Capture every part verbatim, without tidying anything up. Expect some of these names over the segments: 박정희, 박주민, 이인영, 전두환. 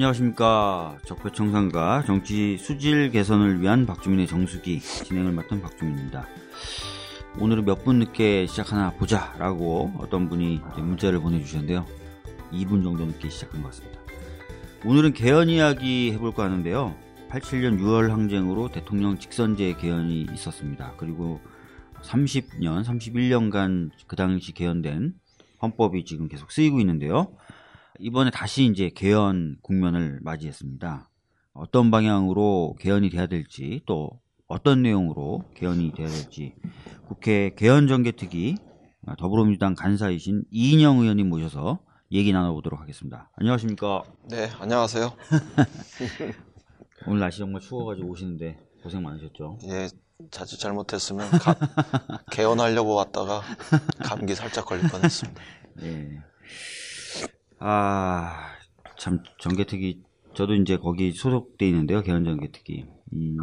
안녕하십니까. 적폐청산과 정치 수질 개선을 위한 박주민의 정수기 진행을 맡은 박주민입니다. 오늘은 몇 분 늦게 시작하나 보자 라고 어떤 분이 문자를 보내주셨는데요. 이 분 정도 늦게 시작한 것 같습니다. 오늘은 개헌 이야기 해볼까 하는데요. 팔십칠 년 유월 항쟁으로 대통령 직선제 개헌이 있었습니다. 그리고 삼십 년, 삼십일 년간 그 당시 개헌된 헌법이 지금 계속 쓰이고 있는데요. 이번에 다시 이제 개헌 국면을 맞이했습니다. 어떤 방향으로 개헌이 돼야 될지, 또 어떤 내용으로 개헌이 돼야 될지, 국회 개헌정개특위 더불어민주당 간사이신 이인영 의원님 모셔서 얘기 나눠보도록 하겠습니다. 안녕하십니까? 네, 안녕하세요. 오늘 날씨 정말 추워가지고 오시는데 고생 많으셨죠? 예, 자칫 잘못했으면 가, 개헌하려고 왔다가 감기 살짝 걸릴 뻔했습니다. 예. 아, 참, 정개특위, 저도 이제 거기 소속돼 있는데요, 개헌정개특위. 음,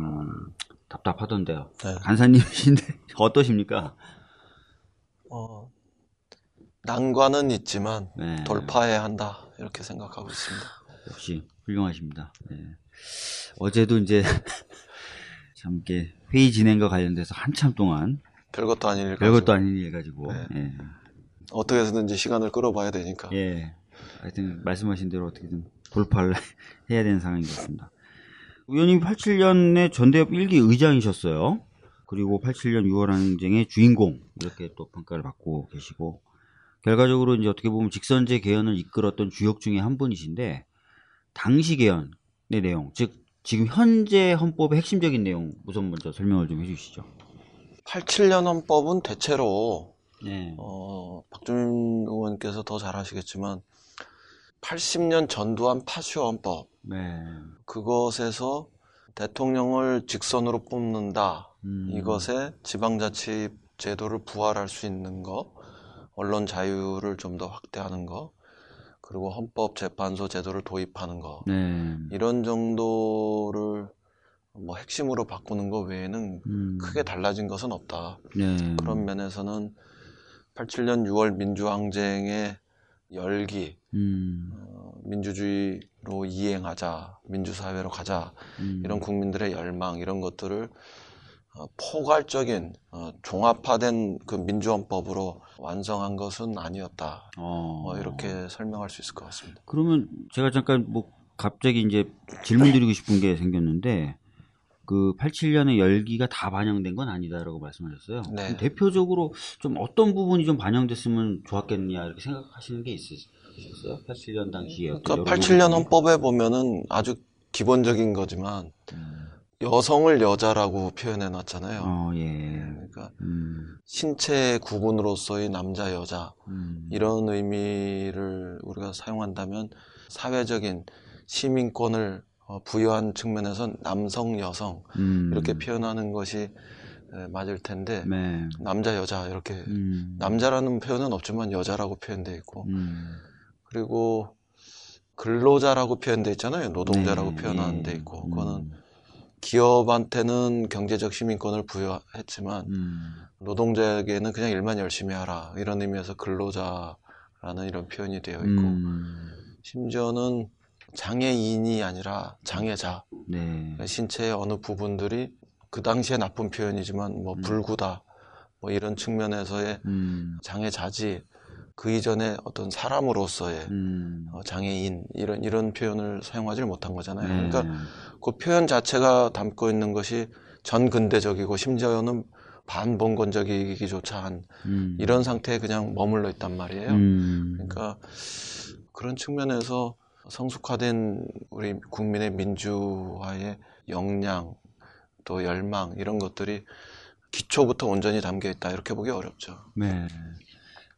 답답하던데요. 네. 간사님이신데, 어떠십니까? 어, 난관은 있지만, 네. 돌파해야 한다, 이렇게 생각하고 있습니다. 역시, 훌륭하십니다. 네. 어제도 이제, 참, 이렇게, 회의 진행과 관련돼서 한참 동안. 별것도 아닌 일. 별것도 아닌 일 가지고. 네. 네. 어떻게 해서든지 시간을 끌어봐야 되니까. 예. 하여튼, 말씀하신 대로 어떻게든 돌파를 해야 되는 상황인 것 같습니다. 의원님 팔십칠 년에 전대협 일 기 의장이셨어요. 그리고 팔십칠 년 유월 항쟁의 주인공, 이렇게 또 평가를 받고 계시고, 결과적으로 이제 어떻게 보면 직선제 개헌을 이끌었던 주역 중에 한 분이신데, 당시 개헌의 내용, 즉, 지금 현재 헌법의 핵심적인 내용, 우선 먼저 설명을 좀 해주시죠. 팔십칠 년 헌법은 대체로, 네. 어, 박주민 의원께서 더 잘 아시겠지만, 팔십 년 전두환 파쇼 헌법. 네. 그것에서 대통령을 직선으로 뽑는다. 음. 이것에 지방자치 제도를 부활할 수 있는 것, 언론 자유를 좀 더 확대하는 것, 그리고 헌법재판소 제도를 도입하는 것. 네. 이런 정도를 뭐 핵심으로 바꾸는 것 외에는 음. 크게 달라진 것은 없다. 네. 그런 면에서는 팔십칠 년 유월 민주항쟁의 열기, 음. 어, 민주주의로 이행하자, 민주사회로 가자, 음. 이런 국민들의 열망, 이런 것들을 어, 포괄적인 어, 종합화된 그 민주헌법으로 완성한 것은 아니었다. 어. 어, 이렇게 설명할 수 있을 것 같습니다. 그러면 제가 잠깐 뭐 갑자기 이제 질문 드리고 싶은 게 생겼는데, 그 팔십칠 년의 열기가 다 반영된 건 아니다라고 말씀하셨어요. 네. 대표적으로 좀 어떤 부분이 좀 반영됐으면 좋았겠냐 이렇게 생각하시는 게 있으셨어요? 팔십칠 년 당시에. 그러니까 팔십칠 년 헌법에 보면은 아주 기본적인 거지만 음. 여성을 여자라고 표현해 놨잖아요. 어, 예. 그러니까 음. 신체 구분으로서의 남자 여자 음. 이런 의미를 우리가 사용한다면 사회적인 시민권을 어, 부여한 측면에선 남성, 여성 음. 이렇게 표현하는 것이 에, 맞을 텐데 네. 남자, 여자 이렇게 음. 남자라는 표현은 없지만 여자라고 표현되어 있고 음. 그리고 근로자라고 표현되어 있잖아요. 노동자라고 네. 표현하는 데 있고 음. 그거는 기업한테는 경제적 시민권을 부여했지만 음. 노동자에게는 그냥 일만 열심히 하라 이런 의미에서 근로자라는 이런 표현이 되어 있고 음. 심지어는 장애인이 아니라 장애자. 네. 신체의 어느 부분들이 그 당시에 나쁜 표현이지만 뭐 불구다 뭐 이런 측면에서의 음. 장애자지 그 이전에 어떤 사람으로서의 음. 어, 장애인 이런 이런 표현을 사용하지 못한 거잖아요. 네. 그러니까 그 표현 자체가 담고 있는 것이 전근대적이고 심지어는 반봉건적이기조차 한 음. 이런 상태에 그냥 머물러 있단 말이에요. 음. 그러니까 그런 측면에서 성숙화된 우리 국민의 민주화의 역량, 또 열망 이런 것들이 기초부터 온전히 담겨 있다 이렇게 보기 어렵죠. 네.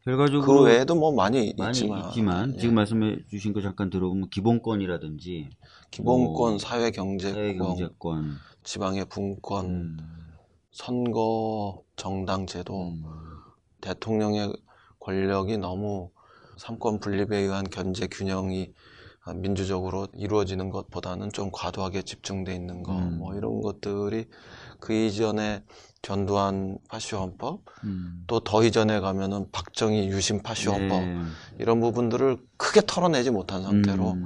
결과적으로 그 외에도 뭐 많이, 많이 있지만, 있지만 예. 지금 말씀해주신 거 잠깐 들어보면 기본권이라든지 기본권, 뭐, 사회 경제권, 지방의 분권, 음. 선거 정당 제도, 음. 대통령의 권력이 너무 삼권 분립에 의한 견제 균형이 민주적으로 이루어지는 것보다는 좀 과도하게 집중돼 있는 거, 음. 뭐 이런 것들이 그 이전에 전두환 파쇼 헌법, 음. 또 더 이전에 가면은 박정희 유신 파쇼 헌법 네. 이런 부분들을 크게 털어내지 못한 상태로 음.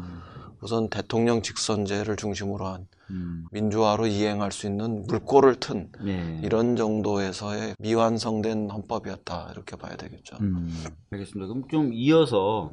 우선 대통령 직선제를 중심으로 한 음. 민주화로 이행할 수 있는 물꼬를 튼 네. 이런 정도에서의 미완성된 헌법이었다 이렇게 봐야 되겠죠. 음. 알겠습니다. 그럼 좀 이어서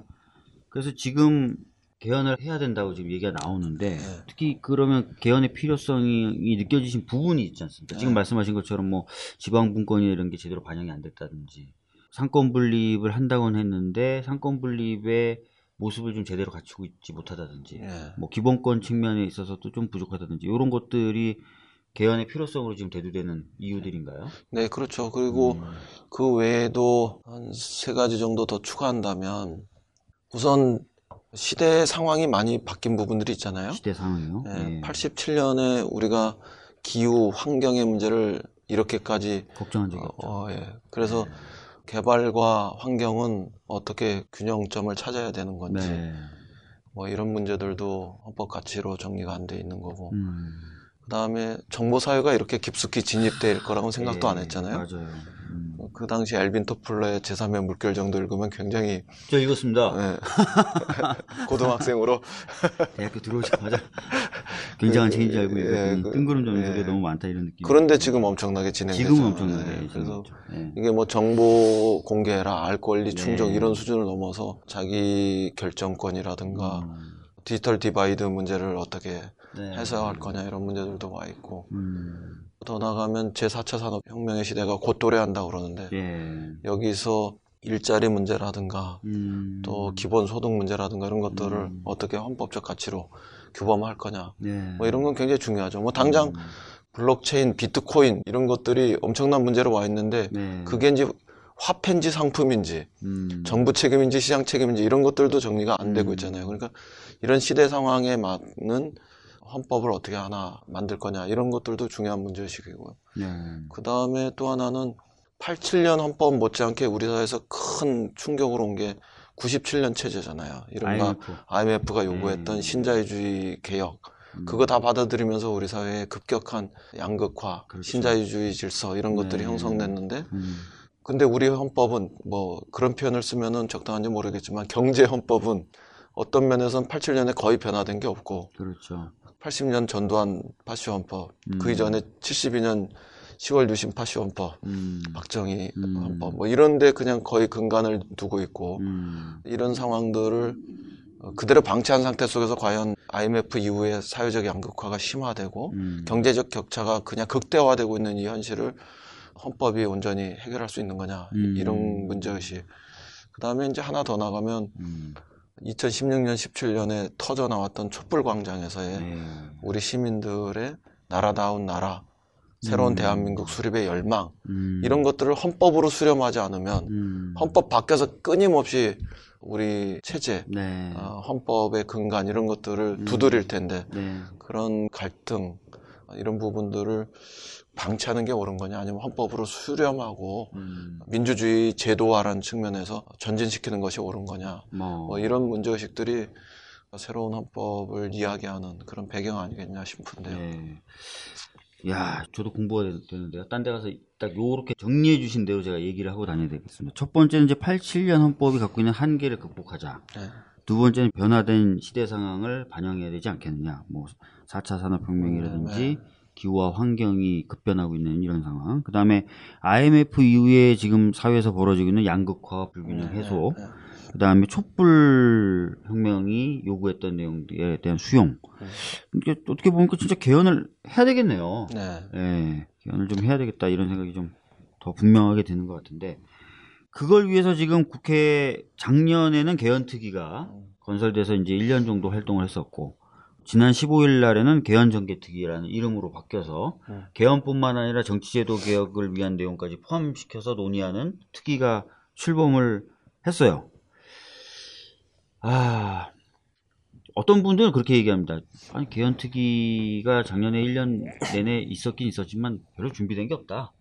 그래서 지금 개헌을 해야 된다고 지금 얘기가 나오는데 네. 특히 그러면 개헌의 필요성이 느껴지신 부분이 있지 않습니까? 네. 지금 말씀하신 것처럼 뭐 지방분권이 이런 게 제대로 반영이 안 됐다든지 상권분립을 한다고는 했는데 상권분립의 모습을 좀 제대로 갖추고 있지 못하다든지 네. 뭐 기본권 측면에 있어서도 좀 부족하다든지 이런 것들이 개헌의 필요성으로 지금 대두되는 이유들인가요? 네, 그렇죠. 그리고 음. 그 외에도 한 세 가지 정도 더 추가한다면 우선 시대의 상황이 많이 바뀐 부분들이 있잖아요. 시대 상황이요? 네, 네. 팔십칠 년에 우리가 기후, 환경의 문제를 이렇게까지 걱정한 적이 없죠. 어, 어, 예. 그래서 네. 개발과 환경은 어떻게 균형점을 찾아야 되는 건지 네. 뭐 이런 문제들도 헌법 가치로 정리가 안 돼 있는 거고 음. 그다음에 정보사회가 이렇게 깊숙이 진입될 거라고 생각도 네. 안 했잖아요. 맞아요. 음. 그 당시 엘빈 토플러의 제삼의 물결 정도 읽으면 굉장히 저 읽었습니다. 네. 고등학생으로 대학교 들어오자마자 굉장한 체인지 알고 예, 그, 뜬구름 좀 예. 너무 많다 이런 느낌. 그런데 지금 엄청나게 진행되죠. 지금 엄청나게. 네. 그래서 네. 이게 뭐 정보 공개라 알 권리 충족 네. 이런 수준을 넘어서 자기 결정권이라든가 음. 디지털 디바이드 문제를 어떻게 네. 해소할 거냐 이런 문제들도 와 있고 음. 더 나아가면 제사 차 산업혁명의 시대가 곧 도래한다 그러는데 예. 여기서 일자리 문제라든가 음. 또 기본소득 문제라든가 이런 것들을 음. 어떻게 헌법적 가치로 규범할 거냐 예. 뭐 이런 건 굉장히 중요하죠. 뭐 당장 음. 블록체인, 비트코인 이런 것들이 엄청난 문제로 와 있는데 예. 그게 이제 화폐인지 상품인지 음. 정부 책임인지 시장 책임인지 이런 것들도 정리가 안 되고 있잖아요. 그러니까 이런 시대 상황에 맞는 헌법을 어떻게 하나 만들 거냐 이런 것들도 중요한 문제의식이고요. 네. 그다음에 또 하나는 팔십칠 년 헌법 못지않게 우리 사회에서 큰 충격으로 온 게 구십칠 년 체제잖아요. 이른바 아이엠에프. 아이엠에프가 요구했던 네. 신자유주의 개혁 음. 그거 다 받아들이면서 우리 사회의 급격한 양극화, 그렇죠. 신자유주의 질서 이런 네. 것들이 형성됐는데 음. 근데 우리 헌법은 뭐 그런 표현을 쓰면은 적당한지 모르겠지만 경제 헌법은 어떤 면에서는 팔십칠 년에 거의 변화된 게 없고 그렇죠. 팔십 년 전두환 파쇼 헌법 음. 그 이전에 칠십이 년 시월 유신 파쇼 헌법 음. 박정희 음. 헌법 뭐 이런데 그냥 거의 근간을 두고 있고 음. 이런 상황들을 그대로 방치한 상태 속에서 과연 아이엠에프 이후에 사회적 양극화가 심화되고 음. 경제적 격차가 그냥 극대화되고 있는 이 현실을 헌법이 온전히 해결할 수 있는 거냐 음. 이런 문제의식. 그다음에 이제 하나 더 나가면 음. 이천십육 년, 십칠 년에 터져 나왔던 촛불광장에서의 네. 우리 시민들의 나라다운 나라, 새로운 음. 대한민국 수립의 열망 음. 이런 것들을 헌법으로 수렴하지 않으면 음. 헌법 밖에서 끊임없이 우리 체제, 네. 어, 헌법의 근간 이런 것들을 음. 두드릴 텐데 네. 그런 갈등 이런 부분들을 방치하는 게 옳은 거냐 아니면 헌법으로 수렴하고 음. 민주주의 제도화라는 측면에서 전진시키는 것이 옳은 거냐 뭐. 뭐 이런 문제의식들이 새로운 헌법을 이야기하는 그런 배경 아니겠냐 싶은데요. 네. 야, 저도 공부가 되는데요. 딴 데 가서 딱 요렇게 정리해 주신 대로 제가 얘기를 하고 다녀야 되겠습니다. 첫 번째는 이제 팔십칠 년 헌법이 갖고 있는 한계를 극복하자. 네. 두 번째는 변화된 시대 상황을 반영해야 되지 않겠느냐. 뭐 사 차 산업혁명이라든지 네, 네. 기후와 환경이 급변하고 있는 이런 상황. 그 다음에 아이엠에프 이후에 지금 사회에서 벌어지고 있는 양극화 불균형 해소. 네, 네. 그 다음에 촛불혁명이 요구했던 내용에 대한 수용. 네. 그러니까 어떻게 보니까 진짜 개헌을 해야 되겠네요. 네. 네. 개헌을 좀 해야 되겠다 이런 생각이 좀 더 분명하게 드는 것 같은데 그걸 위해서 지금 국회 작년에는 개헌특위가 건설돼서 이제 일 년 정도 활동을 했었고 지난 십오 일 날에는 개헌정개특위라는 이름으로 바뀌어서 네. 개헌뿐만 아니라 정치제도 개혁을 위한 내용까지 포함시켜서 논의하는 특위가 출범을 했어요. 아, 어떤 분들은 그렇게 얘기합니다. 아니, 개헌특위가 작년에 일 년 내내 있었긴 있었지만 별로 준비된 게 없다.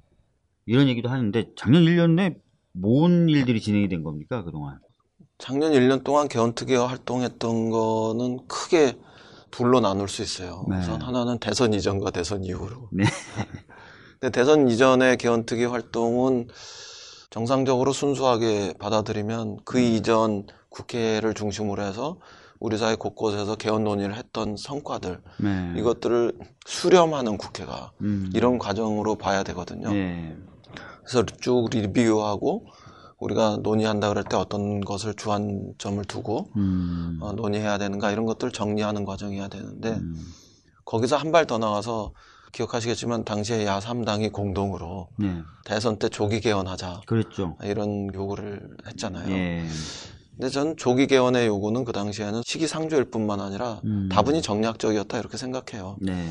이런 얘기도 하는데 작년 일 년 내 뭔 일들이 진행이 된 겁니까, 그동안? 작년 일 년 동안 개헌특위가 활동했던 거는 크게 둘로 나눌 수 있어요. 네. 우선 하나는 대선 이전과 대선 이후로. 네. 근데 대선 이전의 개헌특위 활동은 정상적으로 순수하게 받아들이면 그 이전 국회를 중심으로 해서 우리 사회 곳곳에서 개헌 논의를 했던 성과들, 네. 이것들을 수렴하는 국회가 음. 이런 과정으로 봐야 되거든요. 네. 그래서 쭉 리뷰하고 우리가 논의한다 그럴 때 어떤 것을 주안점을 두고 음. 어, 논의해야 되는가 이런 것들 정리하는 과정이어야 되는데 음. 거기서 한 발 더 나가서 기억하시겠지만 당시에 야삼 당이 공동으로 네. 대선 때 조기 개헌하자 그랬죠. 이런 요구를 했잖아요. 예. 근데 저는 조기 개헌의 요구는 그 당시에는 시기상조일 뿐만 아니라 음. 다분히 정략적이었다 이렇게 생각해요. 네.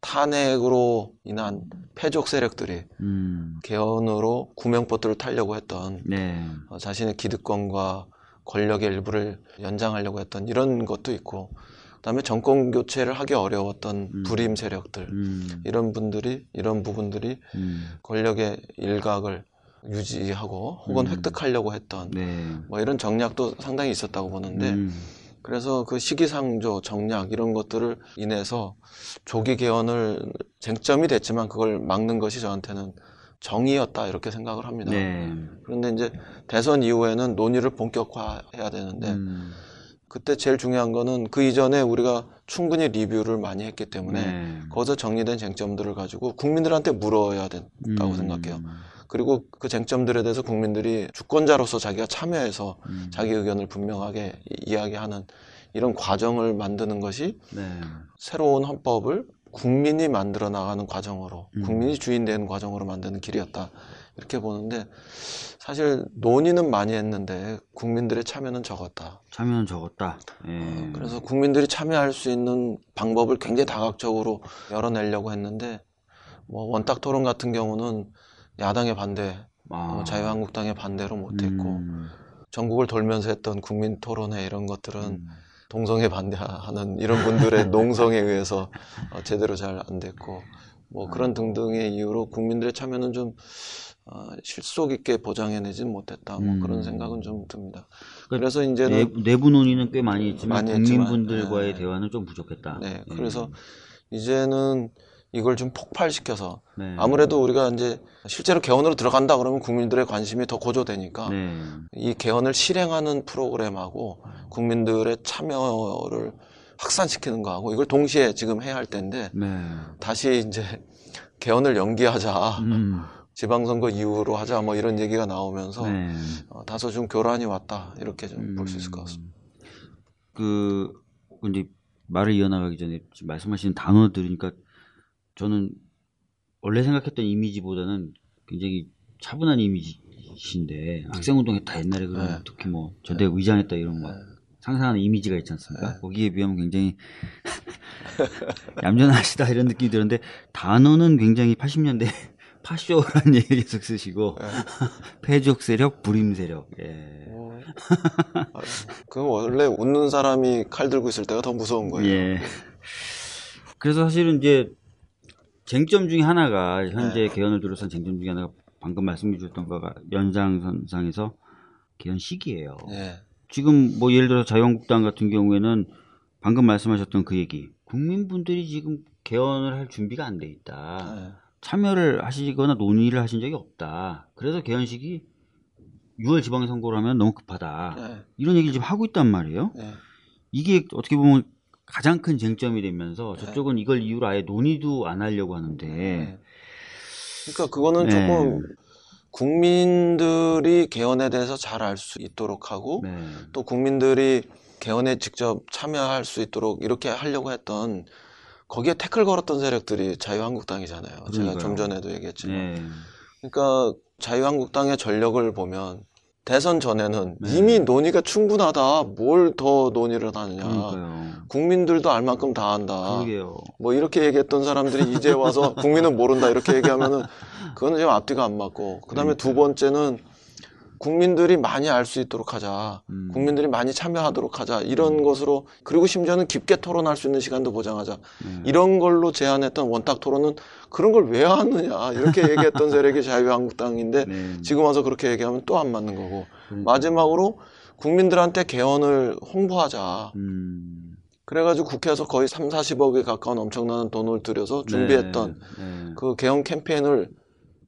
탄핵으로 인한 패족 세력들이 음. 개헌으로 구명보트를 타려고 했던 네. 어, 자신의 기득권과 권력의 일부를 연장하려고 했던 이런 것도 있고 그다음에 정권 교체를 하기 어려웠던 음. 불임 세력들 음. 이런 분들이 이런 부분들이 음. 권력의 일각을 유지하고 혹은 음. 획득하려고 했던 네. 뭐 이런 정략도 상당히 있었다고 보는데 음. 그래서 그 시기상조, 정략 이런 것들을 인해서 조기 개헌을 쟁점이 됐지만 그걸 막는 것이 저한테는 정의였다 이렇게 생각을 합니다. 네. 그런데 이제 대선 이후에는 논의를 본격화해야 되는데 음. 그때 제일 중요한 거는 그 이전에 우리가 충분히 리뷰를 많이 했기 때문에 네. 거기서 정리된 쟁점들을 가지고 국민들한테 물어야 된다고 음. 생각해요. 그리고 그 쟁점들에 대해서 국민들이 주권자로서 자기가 참여해서 음. 자기 의견을 분명하게 이야기하는 이런 과정을 만드는 것이 네. 새로운 헌법을 국민이 만들어 나가는 과정으로 음. 국민이 주인되는 과정으로 만드는 길이었다. 이렇게 보는데 사실 논의는 많이 했는데 국민들의 참여는 적었다. 참여는 적었다. 예. 어, 그래서 국민들이 참여할 수 있는 방법을 굉장히 다각적으로 열어내려고 했는데 뭐 원탁 토론 같은 경우는 야당의 반대, 아. 자유한국당의 반대로 못했고 음. 전국을 돌면서 했던 국민토론회 이런 것들은 음. 동성애 반대하는 이런 분들의 농성에 의해서 제대로 잘 안 됐고 뭐 그런 등등의 이유로 국민들의 참여는 좀 어, 실속 있게 보장해내진 못했다. 뭐 음. 그런 생각은 좀 듭니다. 그러니까 그래서 이제는 내부 논의는 꽤 많이 했지만 많이 국민분들과의 했지만, 네. 대화는 좀 부족했다. 네, 네. 그래서 이제는 이걸 좀 폭발시켜서 네. 아무래도 우리가 이제 실제로 개헌으로 들어간다 그러면 국민들의 관심이 더 고조되니까 네. 이 개헌을 실행하는 프로그램하고 국민들의 참여를 확산시키는 거하고 이걸 동시에 지금 해야 할 때인데 네. 다시 이제 개헌을 연기하자 음. 지방선거 이후로 하자 뭐 이런 얘기가 나오면서 네. 어, 다소 좀 교란이 왔다 이렇게 좀 볼 수 음. 있을 것 같습니다. 그 이제 말을 이어나가기 전에 지금 말씀하시는 단어들이니까. 저는 원래 생각했던 이미지보다는 굉장히 차분한 이미지신데 학생운동했다 옛날에 그런 네. 특히 뭐 전대 의장했다 이런 거 상상하는 이미지가 있지 않습니까? 네. 거기에 비하면 굉장히 얌전하시다 이런 느낌이 드는데 단어는 굉장히 팔십 년대 파쇼라는 얘기를 계속 쓰시고 네. 패족 세력, 불임 세력. 예. 어... 그 원래 웃는 사람이 칼 들고 있을 때가 더 무서운 거예요. 예. 그래서 사실은 이제 쟁점 중에 하나가 현재 네. 개헌을 둘러싼 쟁점 중에 하나가 방금 말씀해 주셨던 거가 연장선상에서 개헌 시기예요. 네. 지금 뭐 예를 들어 자유한국당 같은 경우에는 방금 말씀하셨던 그 얘기 국민분들이 지금 개헌을 할 준비가 안 돼 있다. 네. 참여를 하시거나 논의를 하신 적이 없다. 그래서 개헌 시기 유월 지방선거를 하면 너무 급하다. 네. 이런 얘기를 지금 하고 있단 말이에요. 네. 이게 어떻게 보면 가장 큰 쟁점이 되면서 저쪽은 네. 이걸 이유로 아예 논의도 안 하려고 하는데 네. 그러니까 그거는 네. 조금 국민들이 개헌에 대해서 잘 알 수 있도록 하고 네. 또 국민들이 개헌에 직접 참여할 수 있도록 이렇게 하려고 했던 거기에 태클 걸었던 세력들이 자유한국당이잖아요. 그러니까요. 제가 좀 전에도 얘기했지만 네. 그러니까 자유한국당의 전력을 보면 대선 전에는 네. 이미 논의가 충분하다. 뭘 더 논의를 하느냐. 그러니까요. 국민들도 알 만큼 다 한다. 그러게요. 뭐 이렇게 얘기했던 사람들이 이제 와서 국민은 모른다 이렇게 얘기하면은 그거는 지금 앞뒤가 안 맞고. 그다음에 그러니까요. 두 번째는 국민들이 많이 알 수 있도록 하자. 음. 국민들이 많이 참여하도록 하자. 이런 음. 것으로 그리고 심지어는 깊게 토론할 수 있는 시간도 보장하자. 음. 이런 걸로 제안했던 원탁 토론은 그런 걸 왜 하느냐 이렇게 얘기했던 세력이 자유한국당인데 네. 지금 와서 그렇게 얘기하면 또 안 맞는 거고 음. 마지막으로 국민들한테 개헌을 홍보하자. 음. 그래가지고 국회에서 거의 삼사십억에 가까운 엄청난 돈을 들여서 준비했던 네. 네. 그 개헌 캠페인을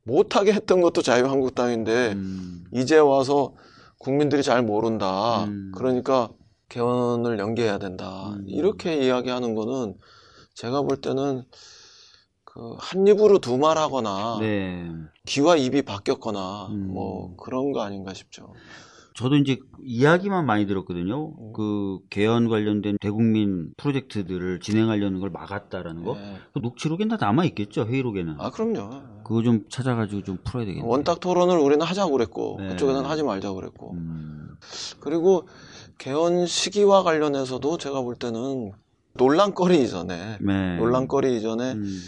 못하게 했던 것도 자유한국당인데 음. 이제 와서 국민들이 잘 모른다. 음. 그러니까 개헌을 연계해야 된다. 음. 이렇게 이야기하는 거는 제가 볼 때는 그 한 입으로 두 말하거나 네. 귀와 입이 바뀌었거나 음. 뭐 그런 거 아닌가 싶죠. 저도 이제 이야기만 많이 들었거든요. 음. 그 개헌 관련된 대국민 프로젝트들을 진행하려는 걸 막았다라는 거. 네. 그 녹취록엔 다 남아 있겠죠. 회의록에는. 아 그럼요. 그거 좀 찾아가지고 좀 풀어야 되겠네요. 원탁 토론을 우리는 하자고 그랬고 네. 그쪽에는 하지 말자고 그랬고. 음. 그리고 개헌 시기와 관련해서도 제가 볼 때는 논란거리 이전에 네. 논란거리 이전에 음.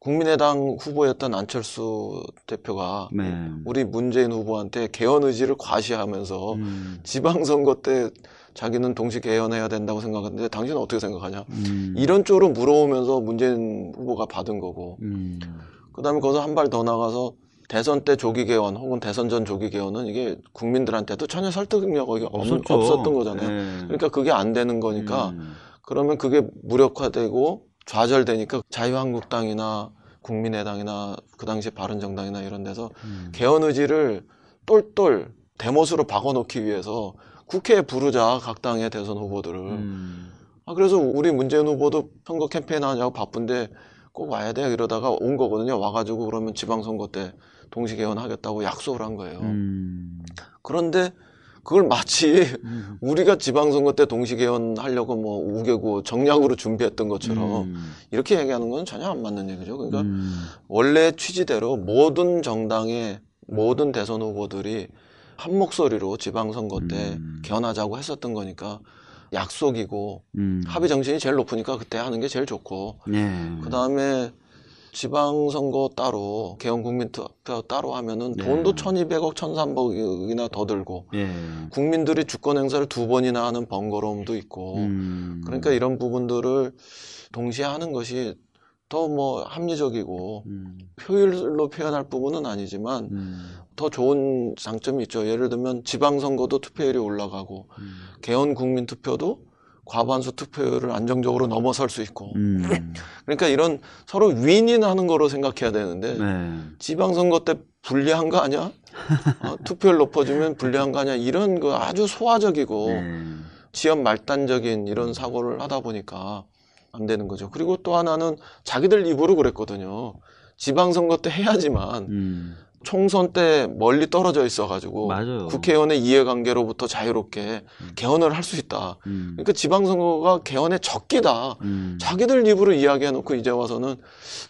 국민의당 후보였던 안철수 대표가 네. 우리 문재인 후보한테 개헌 의지를 과시하면서 음. 지방선거 때 자기는 동시 개헌해야 된다고 생각하는데 당신은 어떻게 생각하냐 음. 이런 쪽으로 물어오면서 문재인 후보가 받은 거고 음. 그다음에 거기서 한 발 더 나가서 대선 때 조기 개헌 혹은 대선 전 조기 개헌은 이게 국민들한테도 전혀 설득력이 없었죠. 없었던 거잖아요. 네. 그러니까 그게 안 되는 거니까 음. 그러면 그게 무력화되고 좌절되니까 자유한국당이나 국민의당이나 그 당시 바른정당이나 이런 데서 음. 개헌 의지를 똘똘 대못으로 박아놓기 위해서 국회에 부르자 각 당의 대선 후보들을 음. 아 그래서 우리 문재인 후보도 선거 캠페인 하냐고 바쁜데 꼭 와야 돼 이러다가 온 거거든요. 와가지고 그러면 지방선거 때 동시 개헌하겠다고 약속을 한 거예요. 음. 그런데 그걸 마치 음. 우리가 지방선거 때 동시개헌 하려고 뭐 우겨고 정략으로 준비했던 것처럼 음. 이렇게 얘기하는 건 전혀 안 맞는 얘기죠. 그러니까 음. 원래 취지대로 모든 정당의 모든 대선 후보들이 한 목소리로 지방선거 때 음. 개헌하자고 했었던 거니까 약속이고 음. 합의 정신이 제일 높으니까 그때 하는 게 제일 좋고 네. 그다음에 지방선거 따로 개헌국민투표 따로 하면은 네. 돈도 천이백억 천삼백억이나 더 들고 네. 국민들이 주권행사를 두 번이나 하는 번거로움도 있고 음. 그러니까 이런 부분들을 동시에 하는 것이 더 뭐 합리적이고 음. 효율로 표현할 부분은 아니지만 음. 더 좋은 장점이 있죠. 예를 들면 지방선거도 투표율이 올라가고 음. 개헌국민투표도 과반수 투표율을 안정적으로 넘어설 수 있고 음. 그러니까 이런 서로 윈윈하는 거로 생각해야 되는데 네. 지방선거 때 불리한 거 아니야? 어, 투표율 높아지면 불리한 거 아니야? 이런 거 아주 소화적이고 네. 지연 말단적인 이런 사고를 하다 보니까 안 되는 거죠. 그리고 또 하나는 자기들 입으로 그랬거든요. 지방선거 때 해야지만 음. 총선 때 멀리 떨어져 있어가지고 맞아요. 국회의원의 이해관계로부터 자유롭게 개헌을 할 수 있다. 음. 그러니까 지방선거가 개헌의 적기다. 음. 자기들 입으로 이야기해놓고 이제 와서는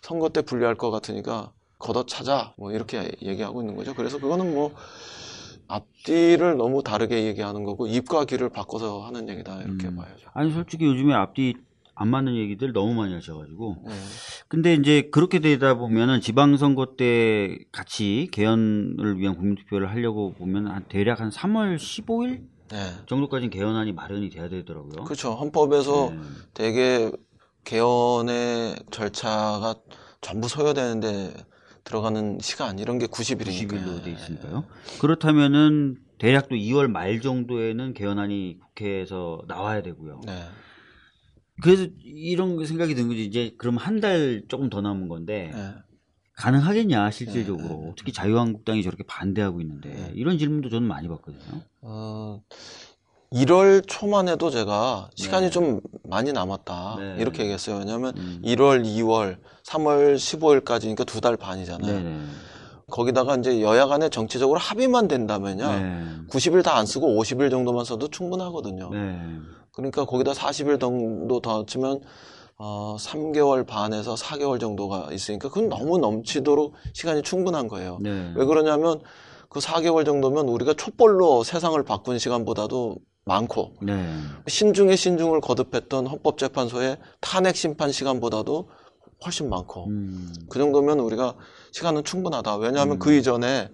선거 때 불리할 것 같으니까 걷어차자 뭐 이렇게 얘기하고 있는 거죠. 그래서 그거는 뭐 앞뒤를 너무 다르게 얘기하는 거고 입과 귀를 바꿔서 하는 얘기다 이렇게 음. 봐야죠. 아니 솔직히 요즘에 앞뒤 안 맞는 얘기들 너무 많이 하셔가지고. 네. 근데 이제 그렇게 되다 보면은 지방선거 때 같이 개헌을 위한 국민투표를 하려고 보면 한 대략 한 삼월 십오일 네. 정도까지는 개헌안이 마련이 돼야 되더라고요. 그렇죠. 헌법에서 네. 되게 개헌의 절차가 전부 소요되는데 들어가는 시간 이런 게 구십 일이니까요. 구십 일로 돼 있으니까요. 네. 그렇다면은 대략 또 이월 말 정도에는 개헌안이 국회에서 나와야 되고요. 네. 그래서 이런 생각이 든 거지. 이제 그럼 한 달 조금 더 남은 건데 네. 가능하겠냐 실질적으로. 네, 네. 특히 자유한국당이 저렇게 반대하고 있는데 네. 이런 질문도 저는 많이 받거든요. 어, 일월 초만 해도 제가 시간이 네. 좀 많이 남았다 네. 이렇게 얘기했어요. 왜냐하면 음. 일월, 이월, 삼월 십오일까지니까 두 달 반이잖아요. 네, 네. 거기다가 이제 여야 간에 정치적으로 합의만 된다면요. 네. 구십 일 다 안 쓰고 오십 일 정도만 써도 충분하거든요. 네. 그러니까 거기다 사십 일 정도 더 치면 어, 삼 개월 반에서 사 개월 정도가 있으니까 그건 너무 넘치도록 시간이 충분한 거예요. 네. 왜 그러냐면 그 사 개월 정도면 우리가 촛불로 세상을 바꾼 시간보다도 많고 네. 신중에 신중을 거듭했던 헌법재판소의 탄핵 심판 시간보다도 훨씬 많고 음. 그 정도면 우리가 시간은 충분하다. 왜냐하면 음. 그 이전에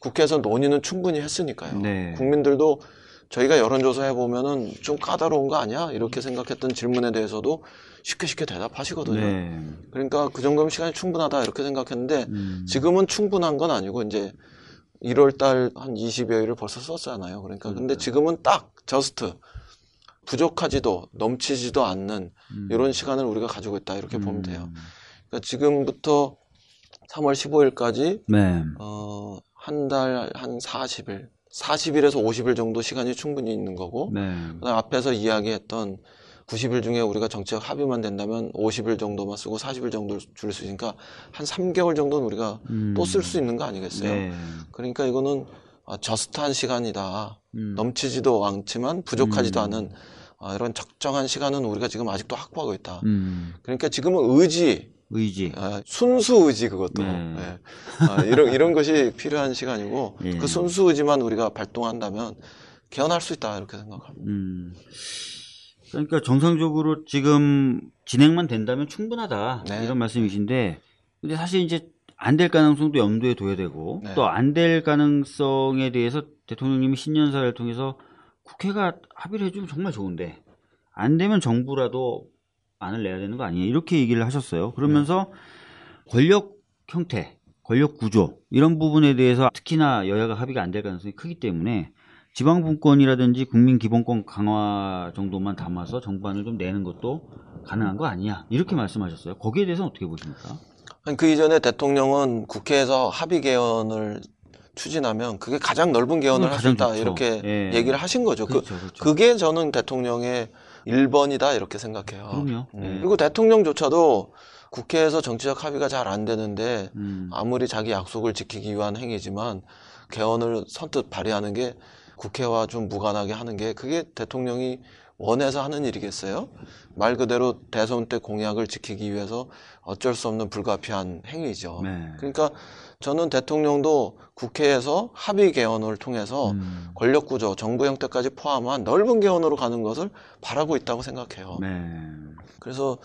국회에서 논의는 충분히 했으니까요. 네. 국민들도 저희가 여론조사 해보면은 좀 까다로운 거 아니야? 이렇게 생각했던 질문에 대해서도 쉽게 쉽게 대답하시거든요. 네. 그러니까 그 정도면 시간이 충분하다 이렇게 생각했는데 음. 지금은 충분한 건 아니고 이제 일월 달 한 이십여 일을 벌써 썼잖아요. 그러니까 네. 근데 지금은 딱 저스트 부족하지도 넘치지도 않는 음. 이런 시간을 우리가 가지고 있다 이렇게 음. 보면 돼요. 그러니까 지금부터 삼월 십오일까지 네. 어, 한 달 한 사십 일 사십 일에서 오십 일 정도 시간이 충분히 있는 거고, 네. 그다음 앞에서 이야기했던 구십 일 중에 우리가 정책 합의만 된다면 오십 일 정도만 쓰고 사십 일 정도 줄 수 있으니까 한 삼 개월 정도는 우리가 음. 또 쓸 수 있는 거 아니겠어요? 네. 그러니까 이거는 저스트한 시간이다. 음. 넘치지도 않지만 부족하지도 음. 않은 이런 적정한 시간은 우리가 지금 아직도 확보하고 있다. 음. 그러니까 지금은 의지. 의지. 아, 순수 의지 그것도. 네. 네. 아, 이런, 이런 것이 필요한 시간이고 네. 그 순수 의지만 우리가 발동한다면 개헌할 수 있다 이렇게 생각합니다. 음. 그러니까 정상적으로 지금 진행만 된다면 충분하다 네. 이런 말씀이신데 근데 사실 이제 안 될 가능성도 염두에 둬야 되고 네. 또 안 될 가능성에 대해서 대통령님이 신년사를 통해서 국회가 합의를 해주면 정말 좋은데 안 되면 정부라도 안을 내야 되는 거 아니냐 이렇게 얘기를 하셨어요. 그러면서 네. 권력 형태, 권력 구조 이런 부분에 대해서 특히나 여야가 합의가 안 될 가능성이 크기 때문에 지방분권이라든지 국민기본권 강화 정도만 담아서 정부안을 좀 내는 것도 가능한 거 아니냐 이렇게 말씀하셨어요. 거기에 대해서는 어떻게 보십니까? 아니, 그 이전에 대통령은 국회에서 합의 개헌을 추진하면 그게 가장 넓은 개헌을 할 수 있다 좋죠. 이렇게 예. 얘기를 하신 거죠. 그렇죠, 그, 그렇죠. 그게 저는 대통령의 일 번이다 이렇게 생각해요. 그럼요. 네. 그리고 대통령조차도 국회에서 정치적 합의가 잘 안 되는데 음. 아무리 자기 약속을 지키기 위한 행위지만 개헌을 선뜻 발의하는 게 국회와 좀 무관하게 하는 게 그게 대통령이 원해서 하는 일이겠어요? 말 그대로 대선 때 공약을 지키기 위해서 어쩔 수 없는 불가피한 행위죠. 네. 그러니까 저는 대통령도 국회에서 합의 개헌을 통해서 음. 권력구조, 정부 형태까지 포함한 넓은 개헌으로 가는 것을 바라고 있다고 생각해요. 네. 그래서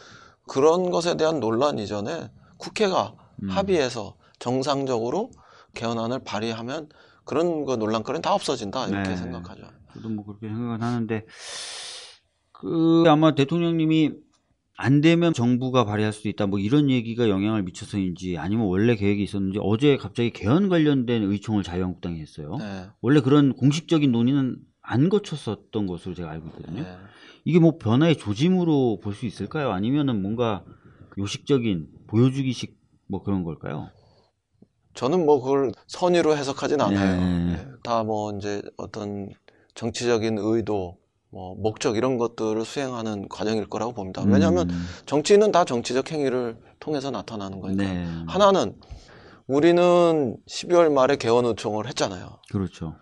그런 것에 대한 논란 이전에 국회가 음. 합의해서 정상적으로 개헌안을 발의하면 그런 거 논란거리는 다 없어진다 이렇게 네. 생각하죠. 저도 뭐 그렇게 생각은 하는데 그 아마 대통령님이 안 되면 정부가 발의할 수도 있다 뭐 이런 얘기가 영향을 미쳐서인지 아니면 원래 계획이 있었는지 어제 갑자기 개헌 관련된 의총을 자유한국당이 했어요. 네. 원래 그런 공식적인 논의는 안 거쳤었던 것으로 제가 알고 있거든요. 네. 이게 뭐 변화의 조짐으로 볼 수 있을까요? 아니면은 뭔가 요식적인 보여주기식 뭐 그런 걸까요? 저는 뭐 그걸 선의로 해석하진 않아요. 네. 다 뭐 이제 어떤 정치적인 의도, 뭐 목적 이런 것들을 수행하는 과정일 거라고 봅니다. 왜냐하면 음. 정치인은 다 정치적 행위를 통해서 나타나는 거니까. 네. 하나는 우리는 십이월 말에 개헌 의총을 했잖아요. 그렇죠.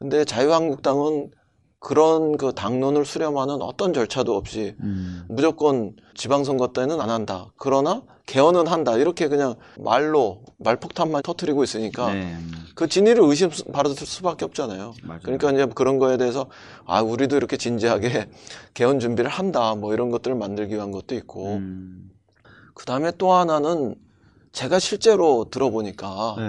근데 자유한국당은 그런 그 당론을 수렴하는 어떤 절차도 없이 음. 무조건 지방선거 때는 안 한다. 그러나 개헌은 한다. 이렇게 그냥 말로 말폭탄만 터뜨리고 있으니까 네. 그 진위를 의심받을 수밖에 없잖아요. 맞아요. 그러니까 이제 그런 거에 대해서 아 우리도 이렇게 진지하게 개헌 준비를 한다. 뭐 이런 것들을 만들기 위한 것도 있고 음. 그 다음에 또 하나는 제가 실제로 들어보니까 네.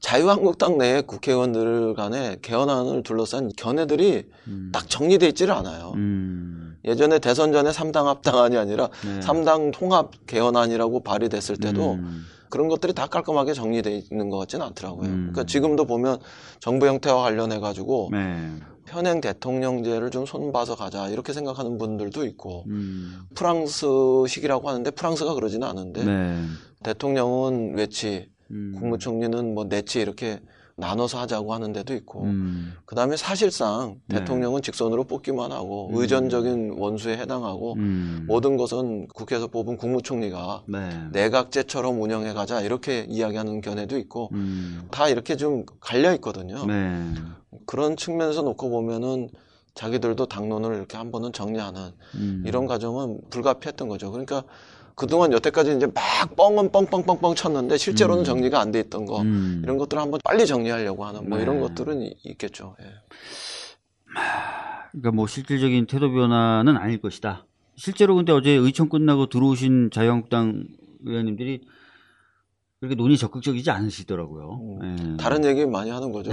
자유한국당 내에 국회의원들 간의 개헌안을 둘러싼 견해들이 음. 딱 정리되어 있지를 않아요. 음. 예전에 대선 전에 삼당 합당안이 아니라 네. 삼당 통합 개헌안이라고 발의됐을 때도 음. 그런 것들이 다 깔끔하게 정리되어 있는 것 같지는 않더라고요. 음. 그러니까 지금도 보면 정부 형태와 관련해가지고 네. 현행 대통령제를 좀 손봐서 가자 이렇게 생각하는 분들도 있고 음. 프랑스식이라고 하는데 프랑스가 그러지는 않은데 네. 대통령은 외치 음. 국무총리는 뭐 내치 이렇게 나눠서 하자고 하는 데도 있고 음. 그다음에 사실상 대통령은 네. 직선으로 뽑기만 하고 음. 의전적인 원수에 해당하고 음. 모든 것은 국회에서 뽑은 국무총리가 네. 내각제처럼 운영해 가자 이렇게 이야기하는 견해도 있고 음. 다 이렇게 좀 갈려 있거든요. 네. 그런 측면에서 놓고 보면은 자기들도 당론을 이렇게 한 번은 정리하는 음. 이런 과정은 불가피했던 거죠. 그러니까 그동안 여태까지 이제 막 뻥은 뻥뻥뻥뻥 쳤는데 실제로는 음. 정리가 안 돼 있던 거 음. 이런 것들을 한번 빨리 정리하려고 하는 뭐 네. 이런 것들은 있겠죠. 예. 그러니까 뭐 실질적인 태도 변화는 아닐 것이다. 실제로 근데 어제 의총 끝나고 들어오신 자유한국당 의원님들이 그렇게 논의 적극적이지 않으시더라고요. 음, 예. 다른 얘기 많이 하는 거죠.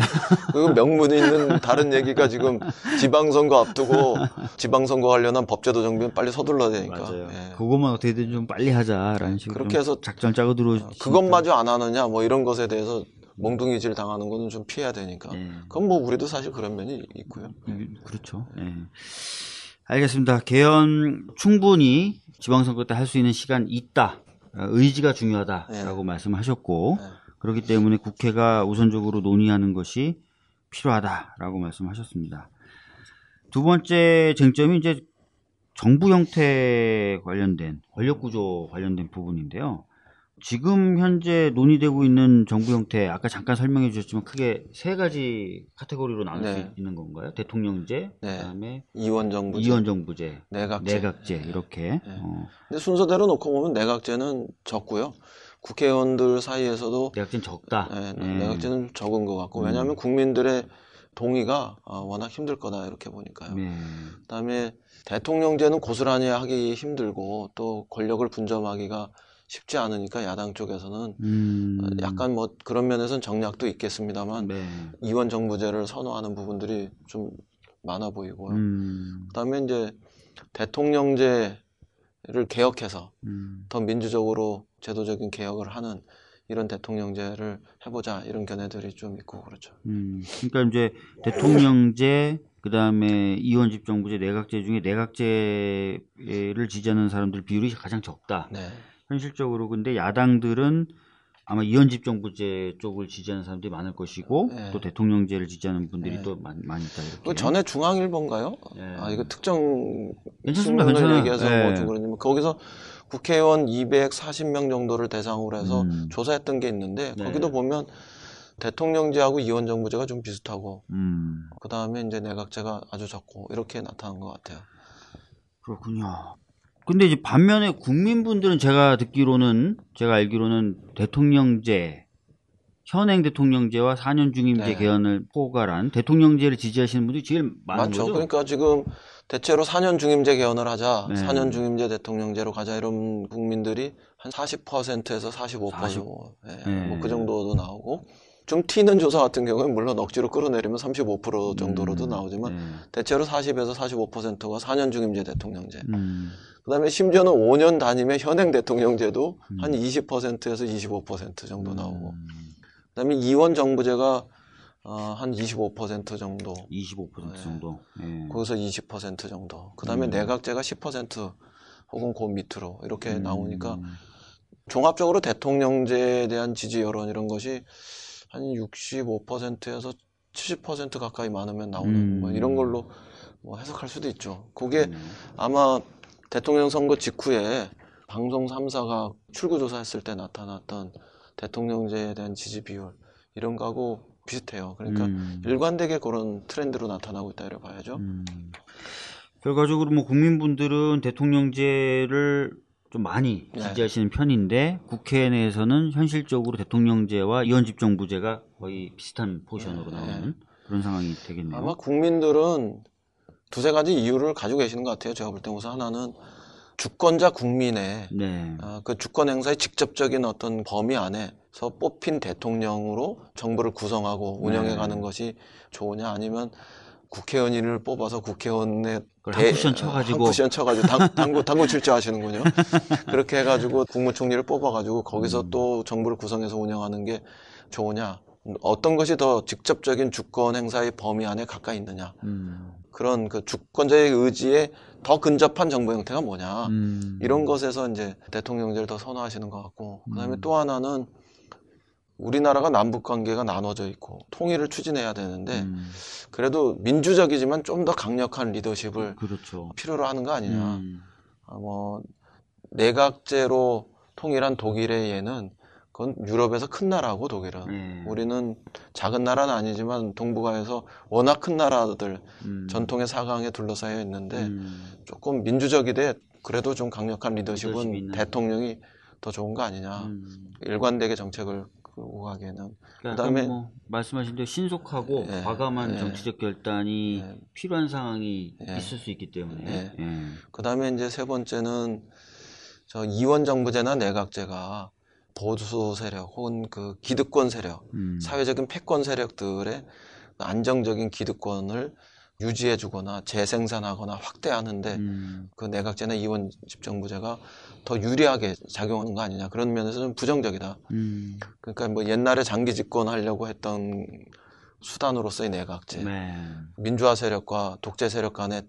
그리고 명분이 있는 다른 얘기가 지금 지방선거 앞두고 지방선거 관련한 법제도 정비는 빨리 서둘러야 되니까. 맞아요. 예. 그것만 어떻게든 좀 빨리 하자라는 식으로 그렇게 해서 작전 짜고 들어오시니까. 그것마저 안 하느냐 뭐 이런 것에 대해서 몽둥이질 당하는 거는 좀 피해야 되니까. 예. 그건 뭐 우리도 사실 그런 면이 있고요. 예. 그렇죠. 예. 알겠습니다. 개헌 충분히 지방선거 때 할 수 있는 시간 있다. 의지가 중요하다라고 네. 말씀하셨고 네. 그렇기 때문에 국회가 우선적으로 논의하는 것이 필요하다라고 말씀하셨습니다. 두 번째 쟁점이 이제 정부 형태 관련된 권력구조 관련된 부분인데요. 지금 현재 논의되고 있는 정부 형태 아까 잠깐 설명해 주셨지만 크게 세 가지 카테고리로 나눌 네. 수 있는 건가요? 대통령제, 네. 그다음에 이원정부제, 이원정부제 내각제, 내각제 네. 이렇게. 네. 어. 근데 순서대로 놓고 보면 내각제는 적고요. 국회의원들 사이에서도 내각제는 적다. 네, 네. 내각제는 적은 것 같고 왜냐하면 음. 국민들의 동의가 워낙 힘들 거다 이렇게 보니까요. 네. 그다음에 대통령제는 고스란히 하기 힘들고 또 권력을 분점하기가 쉽지 않으니까 야당 쪽에서는 음. 약간 뭐 그런 면에서는 정략도 있겠습니다만 네. 이원 정부제를 선호하는 부분들이 좀 많아 보이고요. 음. 그다음에 이제 대통령제를 개혁해서 음. 더 민주적으로 제도적인 개혁을 하는 이런 대통령제를 해보자 이런 견해들이 좀 있고 그렇죠. 음. 그러니까 이제 대통령제 그다음에 이원집정부제 내각제 중에 내각제를 지지하는 사람들 비율이 가장 적다. 네. 현실적으로 근데 야당들은 아마 이원집정부제 쪽을 지지하는 사람들이 많을 것이고 네. 또 대통령제를 지지하는 분들이 네. 또 많, 많이 있다 이렇게. 전에 중앙일보인가요? 네. 아 이거 특정 괜찮습니다. 신문을 얘기해서 네. 뭐 그러냐면 거기서 국회의원 이백사십 명 정도를 대상으로 해서 음. 조사했던 게 있는데 네. 거기도 보면 대통령제하고 이원정부제가 좀 비슷하고 음. 그 다음에 이제 내각제가 아주 적고 이렇게 나타난 것 같아요. 그렇군요. 근데 이제 반면에 국민분들은 제가 듣기로는 제가 알기로는 대통령제 현행 대통령제와 사 년 중임제 네. 개헌을 포괄한 대통령제를 지지하시는 분들이 제일 많은 맞죠. 거죠? 그러니까 지금 대체로 사 년 중임제 개헌을 하자, 네. 사 년 중임제 대통령제로 가자 이런 국민들이 한 사십 퍼센트에서 사십오 퍼센트 사십. 네. 네. 뭐 그 정도도 나오고 좀 튀는 조사 같은 경우는 물론 억지로 끌어내리면 삼십오 퍼센트 정도로도 음, 나오지만 네. 대체로 사십에서 사십오 퍼센트가 사 년 중임제 대통령제 음. 그다음에 심지어는 오 년 단임의 현행 대통령제도 음. 한 이십 퍼센트에서 이십오 퍼센트 정도 나오고 음. 그다음에 이원 정부제가 어, 한 이십오 퍼센트 정도 이십오 퍼센트 네. 정도 네. 거기서 이십 퍼센트 정도 그다음에 음. 내각제가 십 퍼센트 혹은 그 밑으로 이렇게 음. 나오니까 종합적으로 대통령제에 대한 지지 여론 이런 것이 한 육십오 퍼센트에서 칠십 퍼센트 가까이 많으면 나오는 음. 뭐 이런 걸로 뭐 해석할 수도 있죠. 그게 음. 아마 대통령 선거 직후에 방송 삼 사가 출구조사했을 때 나타났던 대통령제에 대한 지지 비율 이런 거하고 비슷해요. 그러니까 음. 일관되게 그런 트렌드로 나타나고 있다 이래 봐야죠. 음. 결과적으로 뭐 국민분들은 대통령제를 좀 많이 지지하시는 네. 편인데 국회 내에서는 현실적으로 대통령제와 이원집정부제가 거의 비슷한 포지션으로 네. 나오는 그런 상황이 되겠네요. 아마 국민들은 두세 가지 이유를 가지고 계시는 것 같아요. 제가 볼 때 우선 하나는 주권자 국민의 네. 어, 그 주권 행사의 직접적인 어떤 범위 안에서 뽑힌 대통령으로 정부를 구성하고 운영해 네. 가는 것이 좋으냐 아니면 국회의원을 뽑아서 국회의원의 한 쿠션 쳐가지고, 한 쿠션 쳐가지고 당, 당구, 당구 칠자 하시는군요. 그렇게 해가지고 국무총리를 뽑아가지고 거기서 음. 또 정부를 구성해서 운영하는 게 좋으냐. 어떤 것이 더 직접적인 주권 행사의 범위 안에 가까이 있느냐. 음. 그런 그 주권자의 의지에 더 근접한 정부 형태가 뭐냐. 음. 이런 것에서 이제 대통령제를 더 선호하시는 것 같고. 그 다음에 음. 또 하나는 우리나라가 남북관계가 나눠져 있고 통일을 추진해야 되는데 음. 그래도 민주적이지만 좀 더 강력한 리더십을 그렇죠. 필요로 하는 거 아니냐. 음. 아, 뭐 내각제로 통일한 독일의 예는 그건 유럽에서 큰 나라고 독일은. 음. 우리는 작은 나라는 아니지만 동북아에서 워낙 큰 나라들 음. 전통의 사강에 둘러싸여 있는데 음. 조금 민주적이되 그래도 좀 강력한 리더십은 대통령이 더 좋은 거 아니냐. 음. 일관되게 정책을 오가게는 그러니까 그다음에 뭐 말씀하신 대로 신속하고 예, 과감한 예, 정치적 결단이 예, 필요한 상황이 예, 있을 수 있기 때문에 예. 예. 그다음에 이제 세 번째는 저 이원 정부제나 내각제가 보수 세력 혹은 그 기득권 세력, 음. 사회적인 패권 세력들의 안정적인 기득권을 유지해주거나 재생산하거나 확대하는데 음. 그 내각제나 이원 집정부제가 더 유리하게 작용하는 거 아니냐 그런 면에서 좀 부정적이다. 음. 그러니까 뭐 옛날에 장기 집권하려고 했던 수단으로서의 내각제, 네. 민주화 세력과 독재 세력 간의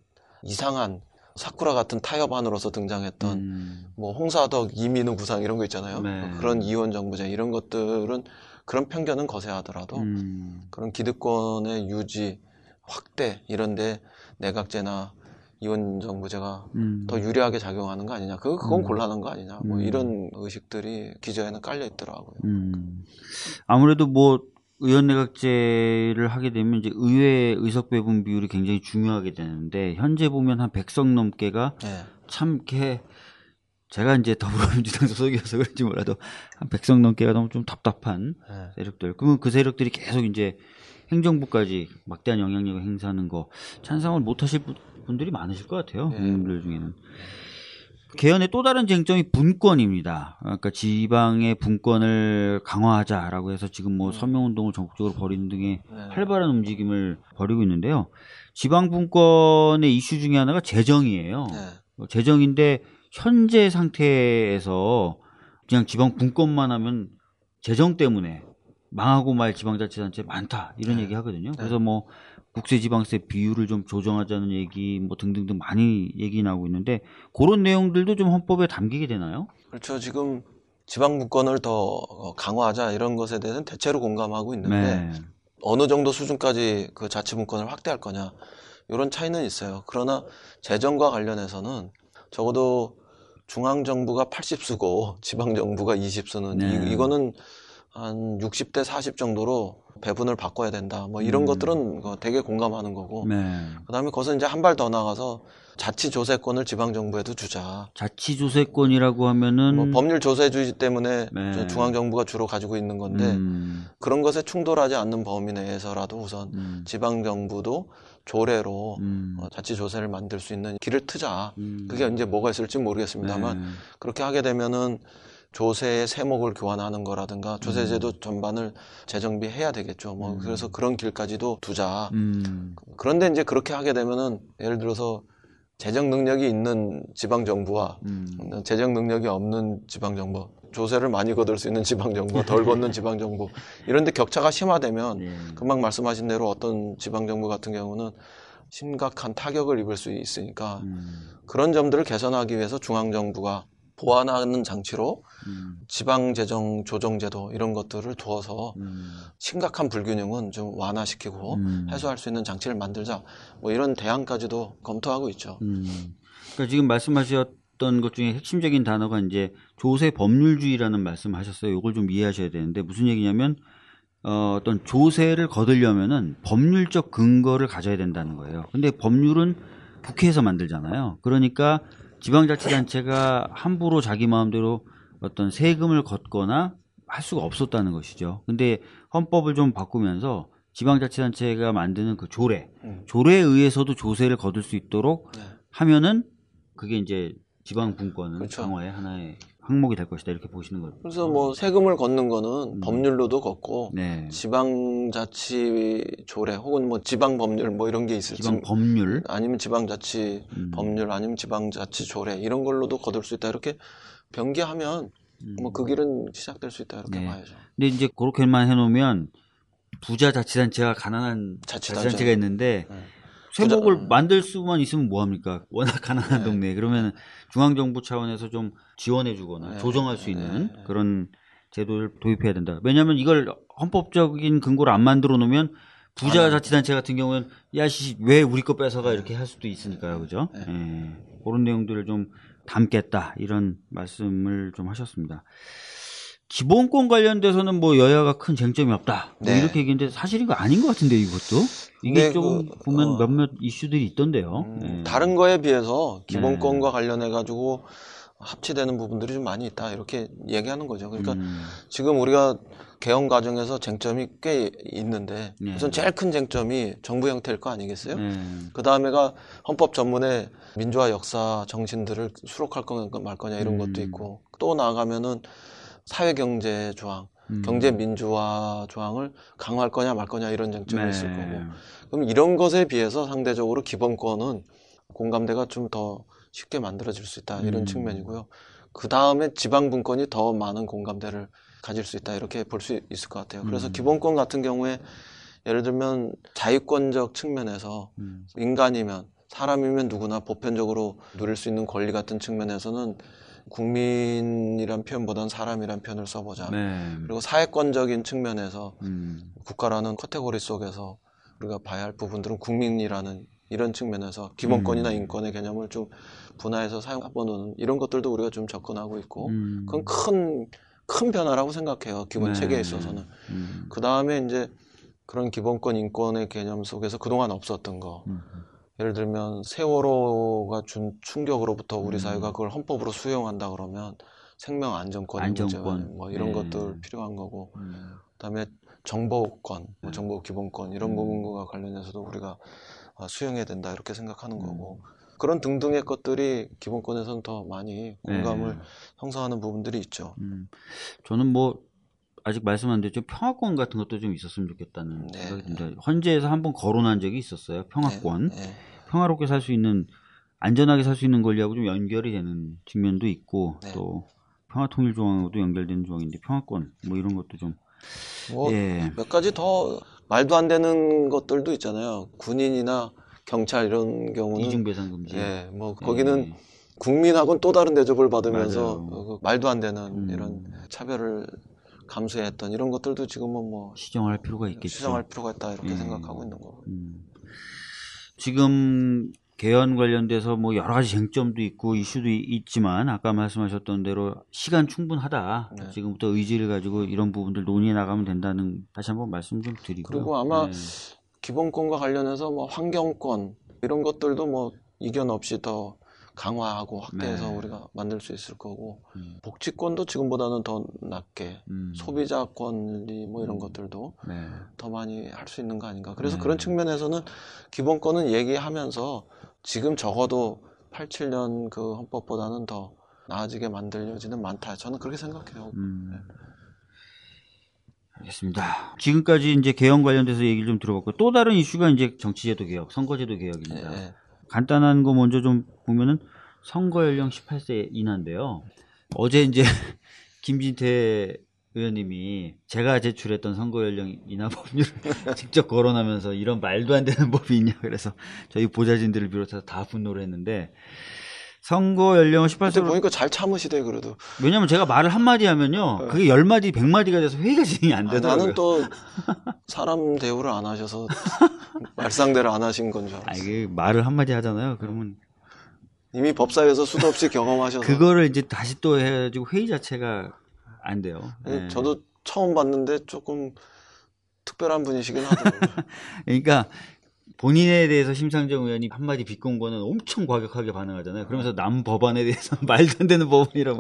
이상한 사쿠라 같은 타협안으로서 등장했던 음. 뭐 홍사덕, 이민우 구상 이런 거 있잖아요. 네. 그런 이원 정부제 이런 것들은 그런 편견은 거세하더라도 음. 그런 기득권의 유지, 확대 이런 데 내각제나 이원정부제가 음. 더 유리하게 작용하는 거 아니냐, 그건, 그건 음. 곤란한 거 아니냐, 뭐 이런 의식들이 기저에는 깔려 있더라고요. 음. 아무래도 뭐 의원내각제를 하게 되면 이제 의회 의석 배분 비율이 굉장히 중요하게 되는데, 현재 보면 한 백 석 넘게가 네. 참 이렇게 제가 이제 더불어민주당 소속이어서 그런지 몰라도 한 백 석 넘게가 너무 좀 답답한 네. 세력들. 그러면 그 세력들이 계속 이제 행정부까지 막대한 영향력을 행사하는 거 찬성을 못 하실 분들이 많으실 것 같아요. 네. 의원들 중에는. 개헌의 또 다른 쟁점이 분권입니다. 그러니까 지방의 분권을 강화하자라고 해서 지금 뭐 서명운동을 전국적으로 벌이는 등의 활발한 움직임을 벌이고 있는데요. 지방 분권의 이슈 중에 하나가 재정이에요. 네. 재정인데 현재 상태에서 그냥 지방 분권만 하면 재정 때문에 망하고 말 지방자치단체 많다 이런 네. 얘기 하거든요. 네. 그래서 뭐 국세지방세 비율을 좀 조정하자는 얘기 뭐 등등등 많이 얘기 나오고 있는데, 그런 내용들도 좀 헌법에 담기게 되나요? 그렇죠. 지금 지방분권을 더 강화하자 이런 것에 대해서는 대체로 공감하고 있는데 네. 어느 정도 수준까지 그 자치분권을 확대할 거냐 이런 차이는 있어요. 그러나 재정과 관련해서는 적어도 중앙정부가 팔십 수고 지방정부가 이십 수는 네. 이, 이거는 한 육십 대 사십 정도로 배분을 바꿔야 된다. 뭐 이런 음. 것들은 되게 공감하는 거고. 네. 그다음에 그것은 이제 한 발 더 나가서 자치조세권을 지방정부에도 주자. 자치조세권이라고 하면은 뭐 법률조세주의 때문에 네. 중앙정부가 주로 가지고 있는 건데 음. 그런 것에 충돌하지 않는 범위 내에서라도 우선 음. 지방정부도 조례로 음. 자치조세를 만들 수 있는 길을 트자. 음. 그게 이제 뭐가 있을지 모르겠습니다만 네. 그렇게 하게 되면은 조세의 세목을 교환하는 거라든가 조세제도 음. 전반을 재정비해야 되겠죠. 뭐 음. 그래서 그런 길까지도 두자. 음. 그런데 이제 그렇게 하게 되면은 예를 들어서 재정 능력이 있는 지방정부와 음. 재정 능력이 없는 지방정부, 조세를 많이 거둘 수 있는 지방정부, 덜 걷는 지방정부 이런데 격차가 심화되면 예. 금방 말씀하신 대로 어떤 지방정부 같은 경우는 심각한 타격을 입을 수 있으니까 음. 그런 점들을 개선하기 위해서 중앙정부가 보완하는 장치로 음. 지방재정 조정제도 이런 것들을 두어서 음. 심각한 불균형은 좀 완화시키고 음. 해소할 수 있는 장치를 만들자, 뭐 이런 대안까지도 검토하고 있죠. 음. 그러니까 지금 말씀하셨던 것 중에 핵심적인 단어가 이제 조세 법률주의라는 말씀하셨어요. 이걸 좀 이해하셔야 되는데, 무슨 얘기냐면 어, 어떤 조세를 거두려면은 법률적 근거를 가져야 된다는 거예요. 근데 법률은 국회에서 만들잖아요. 그러니까 지방자치단체가 함부로 자기 마음대로 어떤 세금을 걷거나 할 수가 없었다는 것이죠. 근데 헌법을 좀 바꾸면서 지방자치단체가 만드는 그 조례, 음. 조례에 의해서도 조세를 거둘 수 있도록 네. 하면은 그게 이제 지방분권은 그렇죠. 강화의 하나의 항목이 될 것이다 이렇게 보시는 거죠. 그래서 뭐 세금을 걷는 거는 음. 법률로도 걷고 네. 지방자치 조례 혹은 뭐 지방법률 뭐 이런 게 있을지, 지방법률 아니면 지방자치 음. 법률 아니면 지방자치 조례 이런 걸로도 거둘 수 있다 이렇게 변기하면 음. 뭐 그 길은 시작될 수 있다 이렇게 네. 봐야죠. 근데 이제 그렇게만 해놓으면 부자 자치단체와 가난한 자치단체. 자치단체가 있는데 네. 세목을 부자... 만들 수만 있으면 뭐합니까? 워낙 가난한 네. 동네. 그러면 중앙정부 차원에서 좀 지원해주거나 네. 조정할 수 있는 네. 그런 제도를 도입해야 된다. 왜냐하면 이걸 헌법적인 근거를 안 만들어 놓으면 부자 아, 자치단체 같은 경우는 야시 왜 우리 거 뺏어가 이렇게 할 수도 있으니까요. 그죠? 네. 네. 그런 내용들을 좀 담겠다 이런 말씀을 좀 하셨습니다. 기본권 관련돼서는 뭐 여야가 큰 쟁점이 없다 뭐 네. 이렇게 얘기했는데 사실인 거 아닌 것 같은데 이것도 이게 네, 좀 그, 보면 어, 몇몇 이슈들이 있던데요. 음, 네. 다른 거에 비해서 기본권과 네. 관련해 가지고 합치되는 부분들이 좀 많이 있다 이렇게 얘기하는 거죠. 그러니까 음. 지금 우리가 개헌 과정에서 쟁점이 꽤 있는데 네. 우선 제일 큰 쟁점이 정부 형태일 거 아니겠어요? 네. 그 다음에가 헌법 전문에 민주화 역사 정신들을 수록할 거냐 말 거냐 이런 음. 것도 있고, 또 나아가면은 사회경제 조항, 음. 경제민주화 조항을 강화할 거냐 말 거냐 이런 쟁점이 네. 있을 거고, 그럼 이런 것에 비해서 상대적으로 기본권은 공감대가 좀 더 쉽게 만들어질 수 있다 이런 음. 측면이고요. 그 다음에 지방분권이 더 많은 공감대를 가질 수 있다 이렇게 볼 수 있을 것 같아요. 그래서 음. 기본권 같은 경우에 예를 들면 자유권적 측면에서 음. 인간이면 사람이면 누구나 보편적으로 누릴 수 있는 권리 같은 측면에서는 국민이란 표현보다는 사람이란 표현을 써보자. 네. 그리고 사회권적인 측면에서 음. 국가라는 카테고리 속에서 우리가 봐야 할 부분들은 국민이라는 이런 측면에서 기본권이나 음. 인권의 개념을 좀 분화해서 사용해보는 이런 것들도 우리가 좀 접근하고 있고 음. 그건 큰, 큰 변화라고 생각해요. 기본 네. 체계에 있어서는. 음. 그 다음에 이제 그런 기본권 인권의 개념 속에서 그동안 없었던 거 음. 예를 들면 세월호가 준 충격으로부터 우리 음. 사회가 그걸 헌법으로 수용한다 그러면 생명 안전권의 문제 뭐 이런 네. 것들 필요한 거고 음. 그다음에 정보권, 뭐 정보 기본권 이런 음. 부분과 관련해서도 우리가 수용해야 된다 이렇게 생각하는 음. 거고 그런 등등의 것들이 기본권에서는 더 많이 공감을 네. 형성하는 부분들이 있죠. 음. 저는 뭐 아직 말씀 안 드렸죠. 평화권 같은 것도 좀 있었으면 좋겠다는 네, 생각이 듭니다. 네. 헌재에서 한번 거론한 적이 있었어요. 평화권. 네, 네. 평화롭게 살 수 있는, 안전하게 살 수 있는 권리하고 좀 연결이 되는 측면도 있고 네. 또 평화통일조항하고도 연결되는 조항인데 평화권 뭐 이런 것도 좀 뭐 예. 몇 가지 더 말도 안 되는 것들도 있잖아요. 군인이나 경찰 이런 경우는 이중배상 금지. 예, 뭐 거기는 예. 국민하고는 또 다른 대접을 받으면서 그 말도 안 되는 음. 이런 차별을 감수했던 이런 것들도 지금은 뭐 시정할 필요가 있겠죠. 시정할 필요가 있다 이렇게 음. 생각하고 있는 거고. 음. 지금 개헌 관련돼서 뭐 여러 가지 쟁점도 있고 이슈도 있지만 아까 말씀하셨던 대로 시간 충분하다. 네. 지금부터 의지를 가지고 이런 부분들 논의해 나가면 된다는 다시 한번 말씀 좀 드리고요. 그리고 아마 네. 기본권과 관련해서 뭐 환경권 이런 것들도 뭐 이견 없이 더 강화하고 확대해서 네. 우리가 만들 수 있을 거고 음. 복지권도 지금보다는 더 낮게 음. 소비자 권리 뭐 이런 음. 것들도 네. 더 많이 할 수 있는 거 아닌가. 그래서 네. 그런 측면에서는 기본권은 얘기하면서 지금 적어도 팔십칠 년 그 헌법보다는 더 나아지게 만들 여지는 많다. 저는 그렇게 생각해요. 음. 네. 알겠습니다. 지금까지 이제 개헌 관련돼서 얘기를 좀 들어봤고 또 다른 이슈가 이제 정치제도 개혁, 선거제도 개혁입니다. 네. 간단한 거 먼저 좀 보면은 선거 연령 십팔 세 이하인데요. 어제 이제 김진태 의원님이 제가 제출했던 선거 연령 인하 법률을 직접 거론하면서 이런 말도 안 되는 법이 있냐 그래서 저희 보좌진들을 비롯해서 다 분노를 했는데 선거 연령을 십팔 세로 보니까 잘 참으시대 그래도. 왜냐면 제가 말을 한 마디 하면요. 그게 열 마디, 백 마디가 돼서 회의가 진행이 안 되더라고요. 나는 또 사람 대우를 안 하셔서 말상대를 안 하신 건 줄 알았어요. 아, 이게 말을 한 마디 하잖아요. 그러면 이미 법사위에서 수도 없이 경험하셔서 그거를 이제 다시 또 해가지고 회의 자체가 안 돼요. 네. 저도 처음 봤는데 조금 특별한 분이시긴 하더라고요. 그러니까. 본인에 대해서 심상정 의원이 한마디 비꼰 거는 엄청 과격하게 반응하잖아요. 그러면서 남 법안에 대해서 말도 안 되는 법안이라고.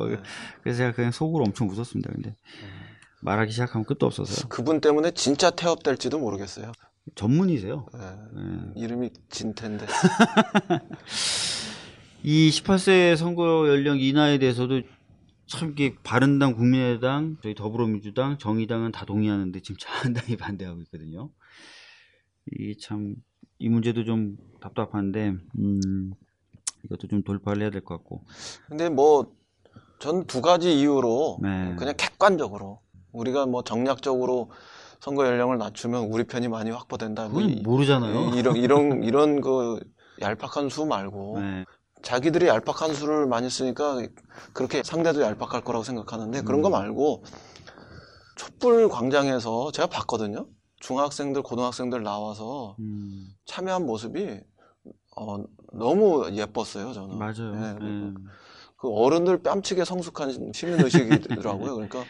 그래서 제가 그냥 속으로 엄청 웃었습니다. 근데 말하기 시작하면 끝도 없어서요. 그분 때문에 진짜 태업될지도 모르겠어요. 전문이세요. 네. 네. 이름이 진태인데. 이 십팔 세 선거 연령 인하에 대해서도 참 이게 바른당, 국민의당, 저희 더불어민주당, 정의당은 다 동의하는데 지금 자한당이 반대하고 있거든요. 이 참 이 문제도 좀 답답한데 음, 이것도 좀 돌파를 해야 될 것 같고. 근데 뭐 전 두 가지 이유로 네. 그냥 객관적으로 우리가 뭐 정략적으로 선거 연령을 낮추면 우리 편이 많이 확보된다. 뭐 이, 모르잖아요. 이런 이런 이런 그 얄팍한 수 말고 네. 자기들이 얄팍한 수를 많이 쓰니까 그렇게 상대도 얄팍할 거라고 생각하는데 음. 그런 거 말고 촛불 광장에서 제가 봤거든요. 중학생들, 고등학생들 나와서 음. 참여한 모습이 어, 너무 예뻤어요, 저는. 맞아요. 네, 네. 그 어른들 뺨치게 성숙한 시민의식이더라고요. 그러니까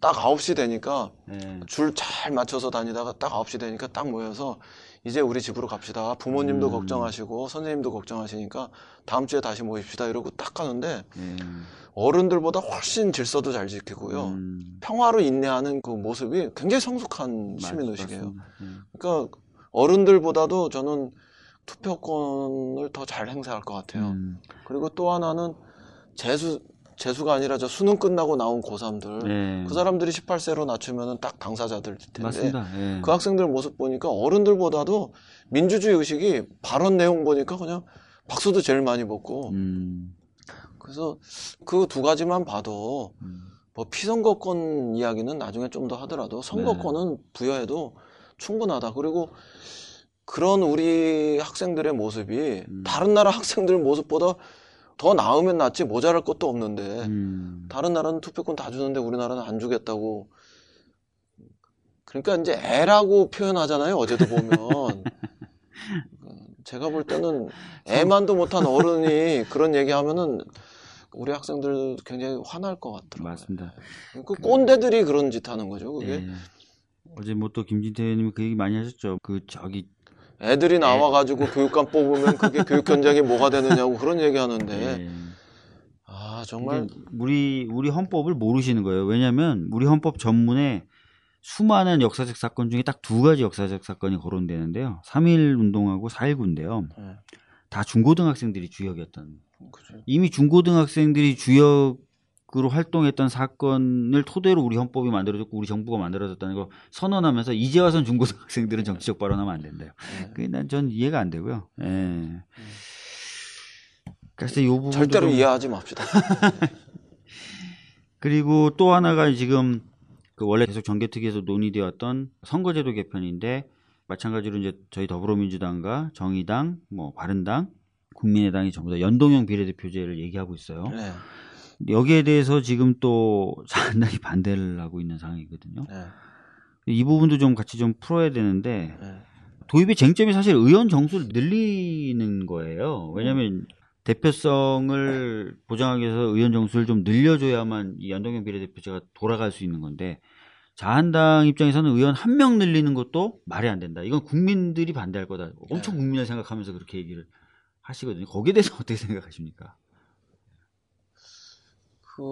딱 아홉 시 되니까 네. 줄 잘 맞춰서 다니다가 딱 아홉 시 되니까 딱 모여서 이제 우리 집으로 갑시다. 부모님도 음. 걱정하시고 선생님도 걱정하시니까 다음 주에 다시 모입시다. 이러고 딱 가는데 음. 어른들보다 훨씬 질서도 잘 지키고요. 음. 평화로 인내하는 그 모습이 굉장히 성숙한 시민의식이에요. 음. 그러니까 어른들보다도 저는 투표권을 더 잘 행사할 것 같아요. 음. 그리고 또 하나는 재수, 재수가 아니라 저 수능 끝나고 나온 고삼들 네. 그 사람들이 십팔 세로 낮추면 딱 당사자들 텐데 맞습니다. 네. 그 학생들 모습 보니까 어른들보다도 민주주의 의식이 발언 내용 보니까 그냥 박수도 제일 많이 먹고 음. 그래서 그 두 가지만 봐도 음. 뭐 피선거권 이야기는 나중에 좀 더 하더라도 선거권은 네. 부여해도 충분하다. 그리고 그런 우리 학생들의 모습이 음. 다른 나라 학생들 모습보다 더 나으면 낫지 모자랄 것도 없는데 음. 다른 나라는 투표권 다 주는데 우리나라는 안 주겠다고. 그러니까 이제 애라고 표현하잖아요. 어제도 보면. 제가 볼 때는 애만도 못한 어른이 그런 얘기하면은 우리 학생들 굉장히 화날 것 같더라고요. 맞습니다. 그 꼰대들이 그런 짓 하는 거죠. 그게. 네. 어제 뭐 또 김진태 의원님이 그 얘기 많이 하셨죠. 그 저기 애들이 나와가지고 네. 교육감 뽑으면 그게 교육 현장이 뭐가 되느냐고 그런 얘기 하는데 네. 아 정말 우리 우리 헌법을 모르시는 거예요. 왜냐하면 우리 헌법 전문에 수많은 역사적 사건 중에 딱 두 가지 역사적 사건이 거론되는데요. 삼일 운동하고 사일구인데요. 네. 다 중고등학생들이 주역이었던. 그렇죠. 이미 중고등학생들이 주역으로 활동했던 사건을 토대로 우리 헌법이 만들어졌고 우리 정부가 만들어졌다는 걸 선언하면서 이제 와선 중고등학생들은 정치적 발언하면 안 된대요. 네. 그게 난 전 이해가 안 되고요. 예. 네. 그래서 이 부분 절대로 좀... 이해하지 맙시다. 그리고 또 하나가 지금 그 원래 계속 정개특위에서 논의되어 왔던 선거제도 개편인데 마찬가지로 이제 저희 더불어민주당과 정의당, 뭐 바른당, 국민의당이 전부 다 연동형 비례대표제를 얘기하고 있어요. 네. 여기에 대해서 지금 또 상당히 반대를 하고 있는 상황이거든요. 네. 이 부분도 좀 같이 좀 풀어야 되는데 네. 도입의 쟁점이 사실 의원 정수를 늘리는 거예요. 왜냐하면 대표성을 네. 보장하기 위해서 의원 정수를 좀 늘려줘야만 이 연동형 비례대표제가 돌아갈 수 있는 건데 자한당 입장에서는 의원 한 명 늘리는 것도 말이 안 된다. 이건 국민들이 반대할 거다. 엄청 네. 국민을 생각하면서 그렇게 얘기를 하시거든요. 거기에 대해서 어떻게 생각하십니까? 그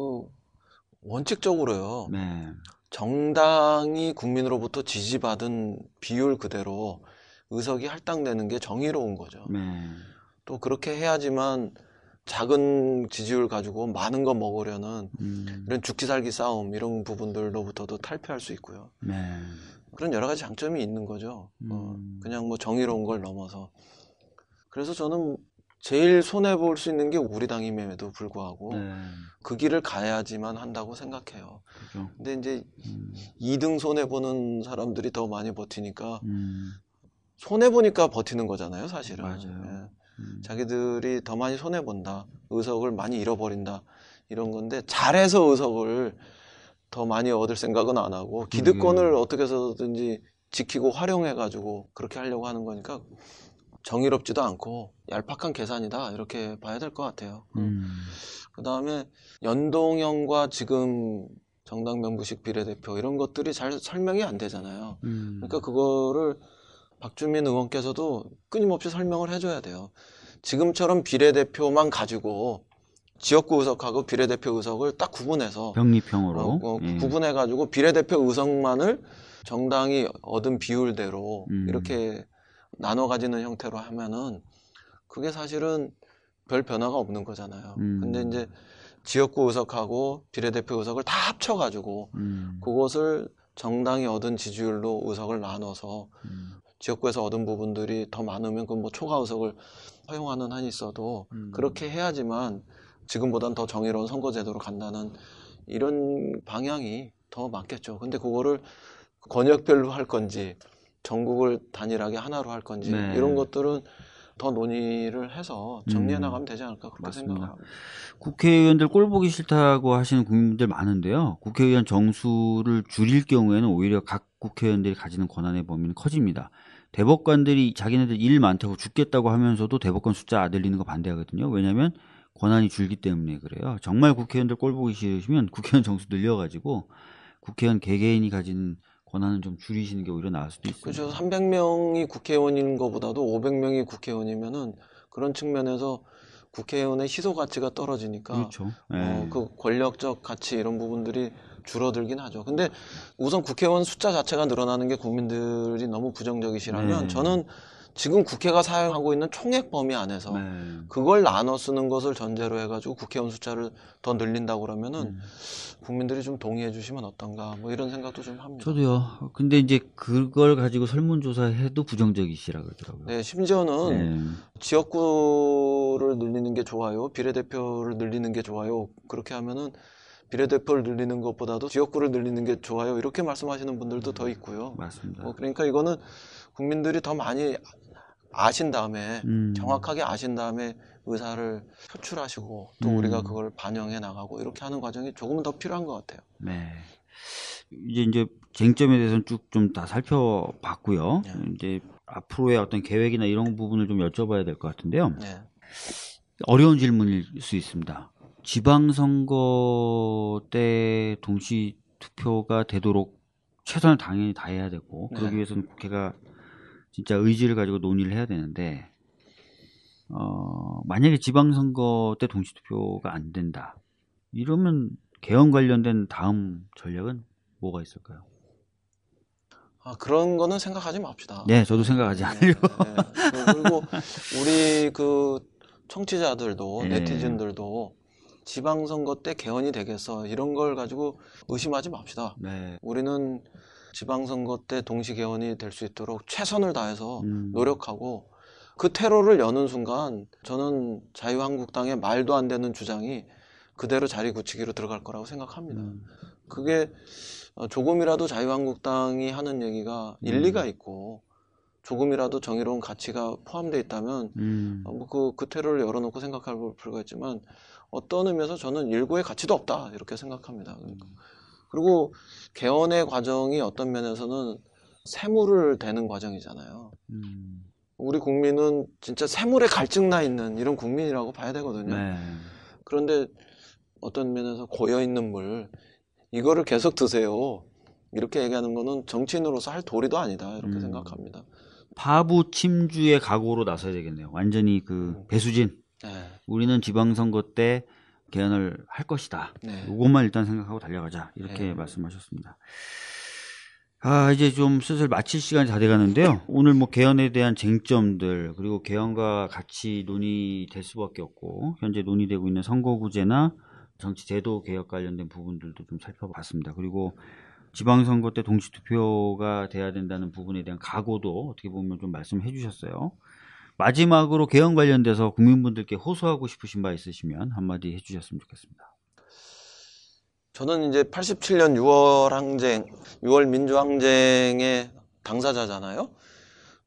원칙적으로요. 네. 정당이 국민으로부터 지지받은 비율 그대로 의석이 할당되는 게 정의로운 거죠. 네. 또 그렇게 해야지만 작은 지지율 가지고 많은 거 먹으려는 음. 이런 죽기 살기 싸움 이런 부분들로부터도 탈피할 수 있고요. 네. 그런 여러 가지 장점이 있는 거죠. 음. 어, 그냥 뭐 정의로운 걸 넘어서. 그래서 저는 제일 손해볼 수 있는 게 우리 당임에도 불구하고 네. 그 길을 가야지만 한다고 생각해요. 그렇죠. 근데 이제 음. 이등 손해보는 사람들이 더 많이 버티니까 음. 손해보니까 버티는 거잖아요, 사실은. 맞아요. 네. 음. 자기들이 더 많이 손해본다, 의석을 많이 잃어버린다 이런 건데 잘해서 의석을 더 많이 얻을 생각은 안 하고 기득권을 음. 어떻게 해서든지 지키고 활용해가지고 그렇게 하려고 하는 거니까 정의롭지도 않고 얄팍한 계산이다 이렇게 봐야 될 것 같아요. 음. 그 다음에 연동형과 지금 정당 명부식 비례대표 이런 것들이 잘 설명이 안 되잖아요. 음. 그러니까 그거를 박주민 의원께서도 끊임없이 설명을 해줘야 돼요. 지금처럼 비례대표만 가지고 지역구 의석하고 비례대표 의석을 딱 구분해서 병립형으로 어, 어, 예. 구분해가지고 비례대표 의석만을 정당이 얻은 비율대로 음. 이렇게 나눠 가지는 형태로 하면은 그게 사실은 별 변화가 없는 거잖아요. 음. 근데 이제 지역구 의석하고 비례대표 의석을 다 합쳐가지고 음. 그것을 정당이 얻은 지지율로 의석을 나눠서 음. 지역구에서 얻은 부분들이 더 많으면 그 뭐 초과 의석을 허용하는 한이 있어도 음. 그렇게 해야지만 지금보단 더 정의로운 선거제도로 간다는 이런 방향이 더 맞겠죠. 근데 그거를 권역별로 할 건지 전국을 단일하게 하나로 할 건지 네. 이런 것들은 더 논의를 해서 정리해 나가면 되지 않을까 그렇게 맞습니다. 생각하고 국회의원들 꼴 보기 싫다고 하시는 국민들 많은데요. 국회의원 정수를 줄일 경우에는 오히려 각 국회의원들이 가지는 권한의 범위는 커집니다. 대법관들이 자기네들 일 많다고 죽겠다고 하면서도 대법관 숫자 안 늘리는 거 반대하거든요. 왜냐하면 권한이 줄기 때문에 그래요. 정말 국회의원들 꼴 보기 싫으시면 국회의원 정수 늘려가지고 국회의원 개개인이 가진 권한은 좀 줄이시는 게 오히려 나을 수도 있어요. 그렇죠. 삼백 명이 국회의원인 것보다도 오백 명이 국회의원이면은 그런 측면에서 국회의원의 희소 가치가 떨어지니까 그렇죠. 어, 그 권력적 가치 이런 부분들이 줄어들긴 하죠. 근데 우선 국회의원 숫자 자체가 늘어나는 게 국민들이 너무 부정적이시라면 에이. 저는 지금 국회가 사용하고 있는 총액 범위 안에서 네. 그걸 나눠 쓰는 것을 전제로 해가지고 국회의원 숫자를 더 늘린다고 그러면은 네. 국민들이 좀 동의해 주시면 어떤가 뭐 이런 생각도 좀 합니다. 저도요. 근데 이제 그걸 가지고 설문조사해도 부정적이시라 그러더라고요. 네, 심지어는 네. 지역구를 늘리는 게 좋아요. 비례대표를 늘리는 게 좋아요. 그렇게 하면은 비례대표를 늘리는 것보다도 지역구를 늘리는 게 좋아요. 이렇게 말씀하시는 분들도 네. 더 있고요. 맞습니다. 뭐 그러니까 이거는 국민들이 더 많이 아신 다음에 음. 정확하게 아신 다음에 의사를 표출하시고 또 음. 우리가 그걸 반영해 나가고 이렇게 하는 과정이 조금 더 필요한 것 같아요. 네. 이제 이제 쟁점에 대해서는 쭉 좀 다 살펴봤고요. 네. 이제 앞으로의 어떤 계획이나 이런 부분을 좀 여쭤봐야 될 것 같은데요. 네. 어려운 질문일 수 있습니다. 지방선거 때 동시 투표가 되도록 최선을 당연히 다해야 되고 네. 그러기 위해서는 국회가 진짜 의지를 가지고 논의를 해야 되는데 어, 만약에 지방선거 때 동시투표가 안 된다 이러면 개헌 관련된 다음 전략은 뭐가 있을까요? 아, 그런 거는 생각하지 맙시다. 네, 저도 생각하지 않으려고. 네, 네. 그리고 우리 그 청취자들도 네. 네티즌들도 지방선거 때 개헌이 되겠어 이런 걸 가지고 의심하지 맙시다. 네. 우리는 지방선거 때 동시 개헌이 될 수 있도록 최선을 다해서 음. 노력하고 그 테러를 여는 순간 저는 자유한국당의 말도 안 되는 주장이 그대로 자리 굳히기로 들어갈 거라고 생각합니다. 음. 그게 조금이라도 자유한국당이 하는 얘기가 음. 일리가 있고 조금이라도 정의로운 가치가 포함되어 있다면 음. 뭐 그, 그 테러를 열어놓고 생각할 필요가 있지만 어떤 의미에서 저는 일고의 가치도 없다 이렇게 생각합니다. 그러니까. 그리고 개헌의 과정이 어떤 면에서는 세물을 대는 과정이잖아요. 음. 우리 국민은 진짜 세물에 갈증 나 있는 이런 국민이라고 봐야 되거든요. 네. 그런데 어떤 면에서 고여있는 물 이거를 계속 드세요 이렇게 얘기하는 거는 정치인으로서 할 도리도 아니다 이렇게 음. 생각합니다. 파부 침주의 각오로 나서야 되겠네요. 완전히 그 배수진 네. 우리는 지방선거 때 개헌을 할 것이다. 네. 이것만 일단 생각하고 달려가자 이렇게 네. 말씀하셨습니다. 아 이제 좀 슬슬 마칠 시간이 다 돼가는데요. 오늘 뭐 개헌에 대한 쟁점들 그리고 개헌과 같이 논의될 수밖에 없고 현재 논의되고 있는 선거구제나 정치제도 개혁 관련된 부분들도 좀 살펴봤습니다. 그리고 지방선거 때 동시투표가 돼야 된다는 부분에 대한 각오도 어떻게 보면 좀 말씀해 주셨어요. 마지막으로 개헌 관련돼서 국민분들께 호소하고 싶으신 바 있으시면 한마디 해주셨으면 좋겠습니다. 저는 이제 팔십칠 년 유월 항쟁, 유월 민주항쟁의 당사자잖아요.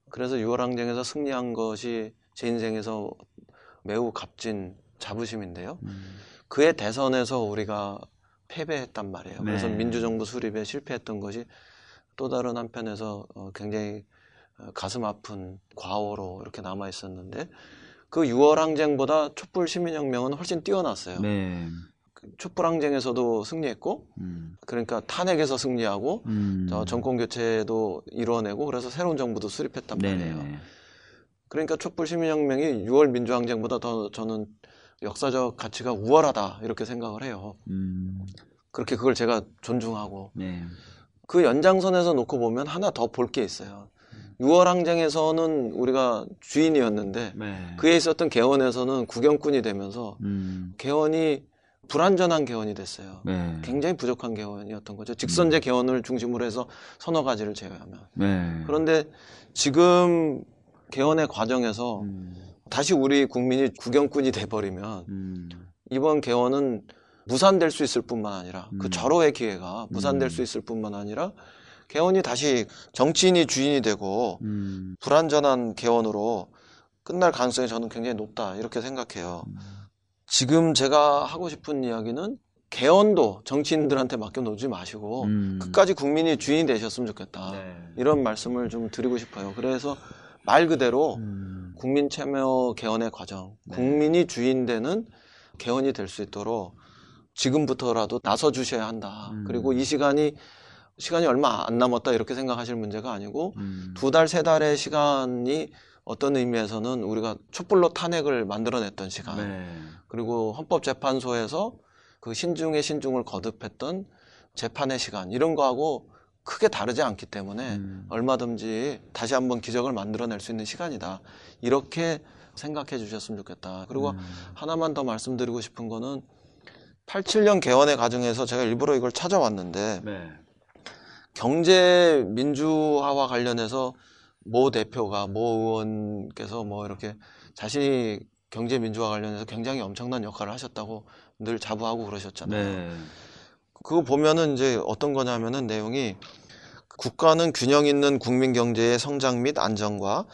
그래서 유월 항쟁에서 승리한 것이 제 인생에서 매우 값진 자부심인데요. 음. 그의 대선에서 우리가 패배했단 말이에요. 네. 그래서 민주정부 수립에 실패했던 것이 또 다른 한편에서 굉장히 가슴 아픈 과오로 이렇게 남아 있었는데 그 유월 항쟁보다 촛불 시민혁명은 훨씬 뛰어났어요. 네. 촛불 항쟁에서도 승리했고 음. 그러니까 탄핵에서 승리하고 음. 정권 교체도 이뤄내고 그래서 새로운 정부도 수립했단 말이에요. 네네. 그러니까 촛불 시민혁명이 유월 민주항쟁보다 더 저는 역사적 가치가 우월하다 이렇게 생각을 해요. 음. 그렇게 그걸 제가 존중하고 네. 그 연장선에서 놓고 보면 하나 더 볼 게 있어요. 유월 항쟁에서는 우리가 주인이었는데 네. 그에 있었던 개헌에서는 구경꾼이 되면서 음. 개헌이 불완전한 개헌이 됐어요. 네. 굉장히 부족한 개헌이었던 거죠. 직선제 개헌을 중심으로 해서 서너 가지를 제외하면. 네. 그런데 지금 개헌의 과정에서 음. 다시 우리 국민이 구경꾼이 돼버리면 음. 이번 개헌은 무산될 수 있을 뿐만 아니라 음. 그 절호의 기회가 무산될 음. 수 있을 뿐만 아니라 개헌이 다시 정치인이 주인이 되고 음. 불완전한 개헌으로 끝날 가능성이 저는 굉장히 높다 이렇게 생각해요. 음. 지금 제가 하고 싶은 이야기는 개헌도 정치인들한테 맡겨놓지 마시고 음. 끝까지 국민이 주인이 되셨으면 좋겠다. 네. 이런 말씀을 좀 드리고 싶어요. 그래서 말 그대로 음. 국민 참여 개헌의 과정, 네. 국민이 주인 되는 개헌이 될 수 있도록 지금부터라도 나서 주셔야 한다. 음. 그리고 이 시간이 시간이 얼마 안 남았다 이렇게 생각하실 문제가 아니고 음. 두 달, 세 달의 시간이 어떤 의미에서는 우리가 촛불로 탄핵을 만들어냈던 시간 네. 그리고 헌법재판소에서 그 신중의 신중을 거듭했던 재판의 시간 이런 거하고 크게 다르지 않기 때문에 음. 얼마든지 다시 한번 기적을 만들어낼 수 있는 시간이다. 이렇게 생각해 주셨으면 좋겠다. 그리고 음. 하나만 더 말씀드리고 싶은 거는 팔십칠 년 개헌의 과정에서 제가 일부러 이걸 찾아왔는데 네. 경제 민주화와 관련해서 모 대표가 모 의원께서 뭐 이렇게 자신이 경제 민주화 관련해서 굉장히 엄청난 역할을 하셨다고 늘 자부하고 그러셨잖아요. 네. 그거 보면은 이제 어떤 거냐면은 내용이 국가는 균형 있는 국민 경제의 성장 및 안정과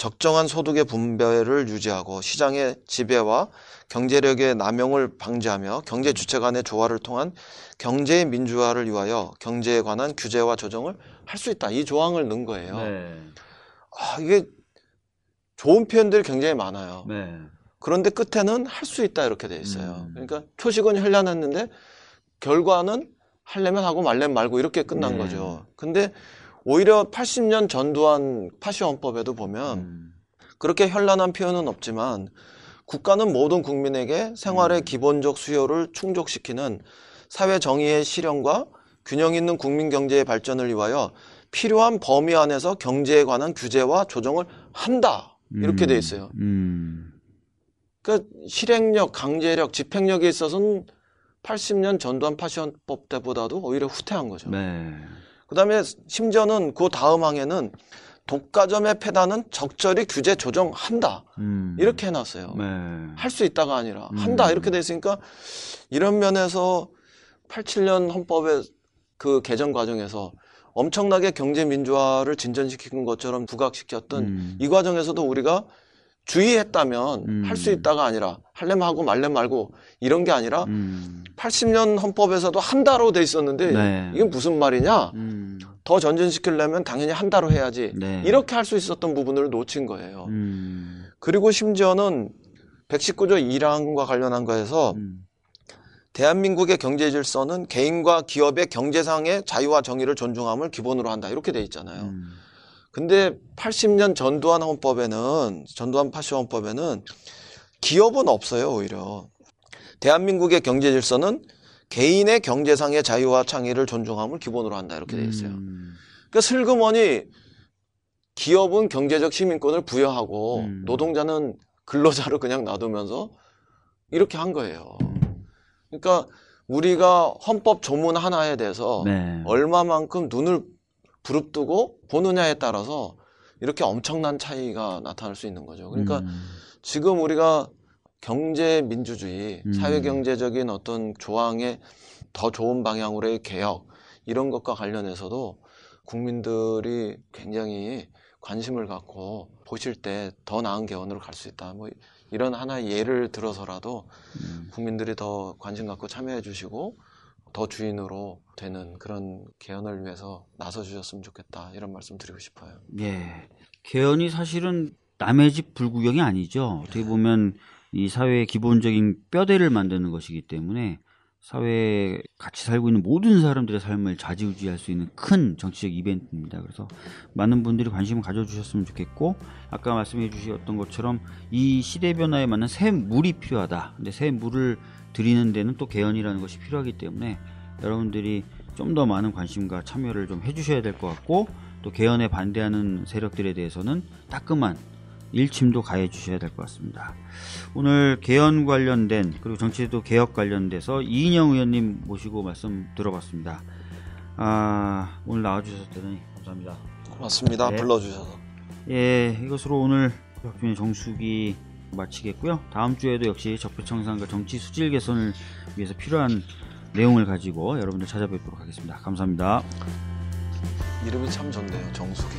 적정한 소득의 분배를 유지하고 시장의 지배와 경제력의 남용을 방지하며 경제 주체 간의 조화를 통한 경제의 민주화를 위하여 경제에 관한 규제와 조정을 할 수 있다. 이 조항을 넣은 거예요. 네. 아, 이게 좋은 표현들이 굉장히 많아요. 네. 그런데 끝에는 할 수 있다 이렇게 돼 있어요. 음. 그러니까 초식은 현란했는데 결과는 하려면 하고 말려면 말고 이렇게 끝난 네. 거죠. 근데 오히려 팔십 년 전두환 파시헌법에도 보면 음. 그렇게 현란한 표현은 없지만 국가는 모든 국민에게 생활의 음. 기본적 수요를 충족시키는 사회 정의의 실현과 균형 있는 국민 경제의 발전을 위하여 필요한 범위 안에서 경제에 관한 규제와 조정을 한다. 이렇게 돼 있어요. 음. 그러니까 실행력, 강제력, 집행력에 있어서는 팔십 년 전두환 파시헌법 때보다도 오히려 후퇴한 거죠. 네. 그다음에 심지어는 그 다음 항에는 독과점의 폐단은 적절히 규제 조정한다. 음. 이렇게 해놨어요. 네. 할 수 있다가 아니라 한다. 음. 이렇게 돼 있으니까 이런 면에서 팔십칠 년 헌법의 그 개정 과정에서 엄청나게 경제 민주화를 진전시킨 것처럼 부각시켰던 음. 이 과정에서도 우리가 주의했다면 음. 할 수 있다가 아니라 할래면 하고 말래면 말고 이런 게 아니라 음. 팔십 년 헌법에서도 한다로 돼 있었는데 네. 이게 무슨 말이냐? 음. 더 전진시키려면 당연히 한다로 해야지. 네. 이렇게 할 수 있었던 부분을 놓친 거예요. 음. 그리고 심지어는 백십구 조 일 항과 관련한 거에서 음. 대한민국의 경제 질서는 개인과 기업의 경제상의 자유와 정의를 존중함을 기본으로 한다. 이렇게 돼 있잖아요. 음. 근데 팔십 년 전두환 헌법에는, 전두환 파시 헌법에는 기업은 없어요, 오히려. 대한민국의 경제 질서는 개인의 경제상의 자유와 창의를 존중함을 기본으로 한다. 이렇게 돼 있어요. 음. 그러니까 슬그머니 기업은 경제적 시민권을 부여하고 음. 노동자는 근로자로 그냥 놔두면서 이렇게 한 거예요. 그러니까 우리가 헌법 조문 하나에 대해서 네. 얼마만큼 눈을 부릅뜨고 보느냐에 따라서 이렇게 엄청난 차이가 나타날 수 있는 거죠. 그러니까 음. 지금 우리가 경제 민주주의, 음. 사회경제적인 어떤 조항의 더 좋은 방향으로의 개혁 이런 것과 관련해서도 국민들이 굉장히 관심을 갖고 보실 때 더 나은 개헌으로 갈 수 있다. 뭐 이런 하나의 예를 들어서라도 음. 국민들이 더 관심 갖고 참여해 주시고 더 주인으로 되는 그런 개헌을 위해서 나서 주셨으면 좋겠다. 이런 말씀 드리고 싶어요. 예, 개헌이 사실은 남의 집 불구경이 아니죠. 어떻게 보면 이 사회의 기본적인 뼈대를 만드는 것이기 때문에 사회에 같이 살고 있는 모든 사람들의 삶을 좌지우지할 수 있는 큰 정치적 이벤트입니다. 그래서 많은 분들이 관심을 가져주셨으면 좋겠고 아까 말씀해 주셨던 것처럼 이 시대 변화에 맞는 새 물이 필요하다. 근데 새 물을 드리는 데는 또 개헌이라는 것이 필요하기 때문에 여러분들이 좀 더 많은 관심과 참여를 좀 해주셔야 될 것 같고 또 개헌에 반대하는 세력들에 대해서는 따끔한 일침도 가해 주셔야 될 것 같습니다. 오늘 개헌 관련된 그리고 정치제도 개혁 관련돼서 이인영 의원님 모시고 말씀 들어봤습니다. 아, 오늘 나와주셔서 대단히 감사합니다. 고맙습니다. 네. 불러주셔서. 예, 이것으로 오늘 박주민 정수기 마치겠고요. 다음 주에도 역시 적폐청산과 정치 수질 개선을 위해서 필요한 내용을 가지고 여러분들 찾아뵙도록 하겠습니다. 감사합니다. 이름이 참 좋네요. 정수기.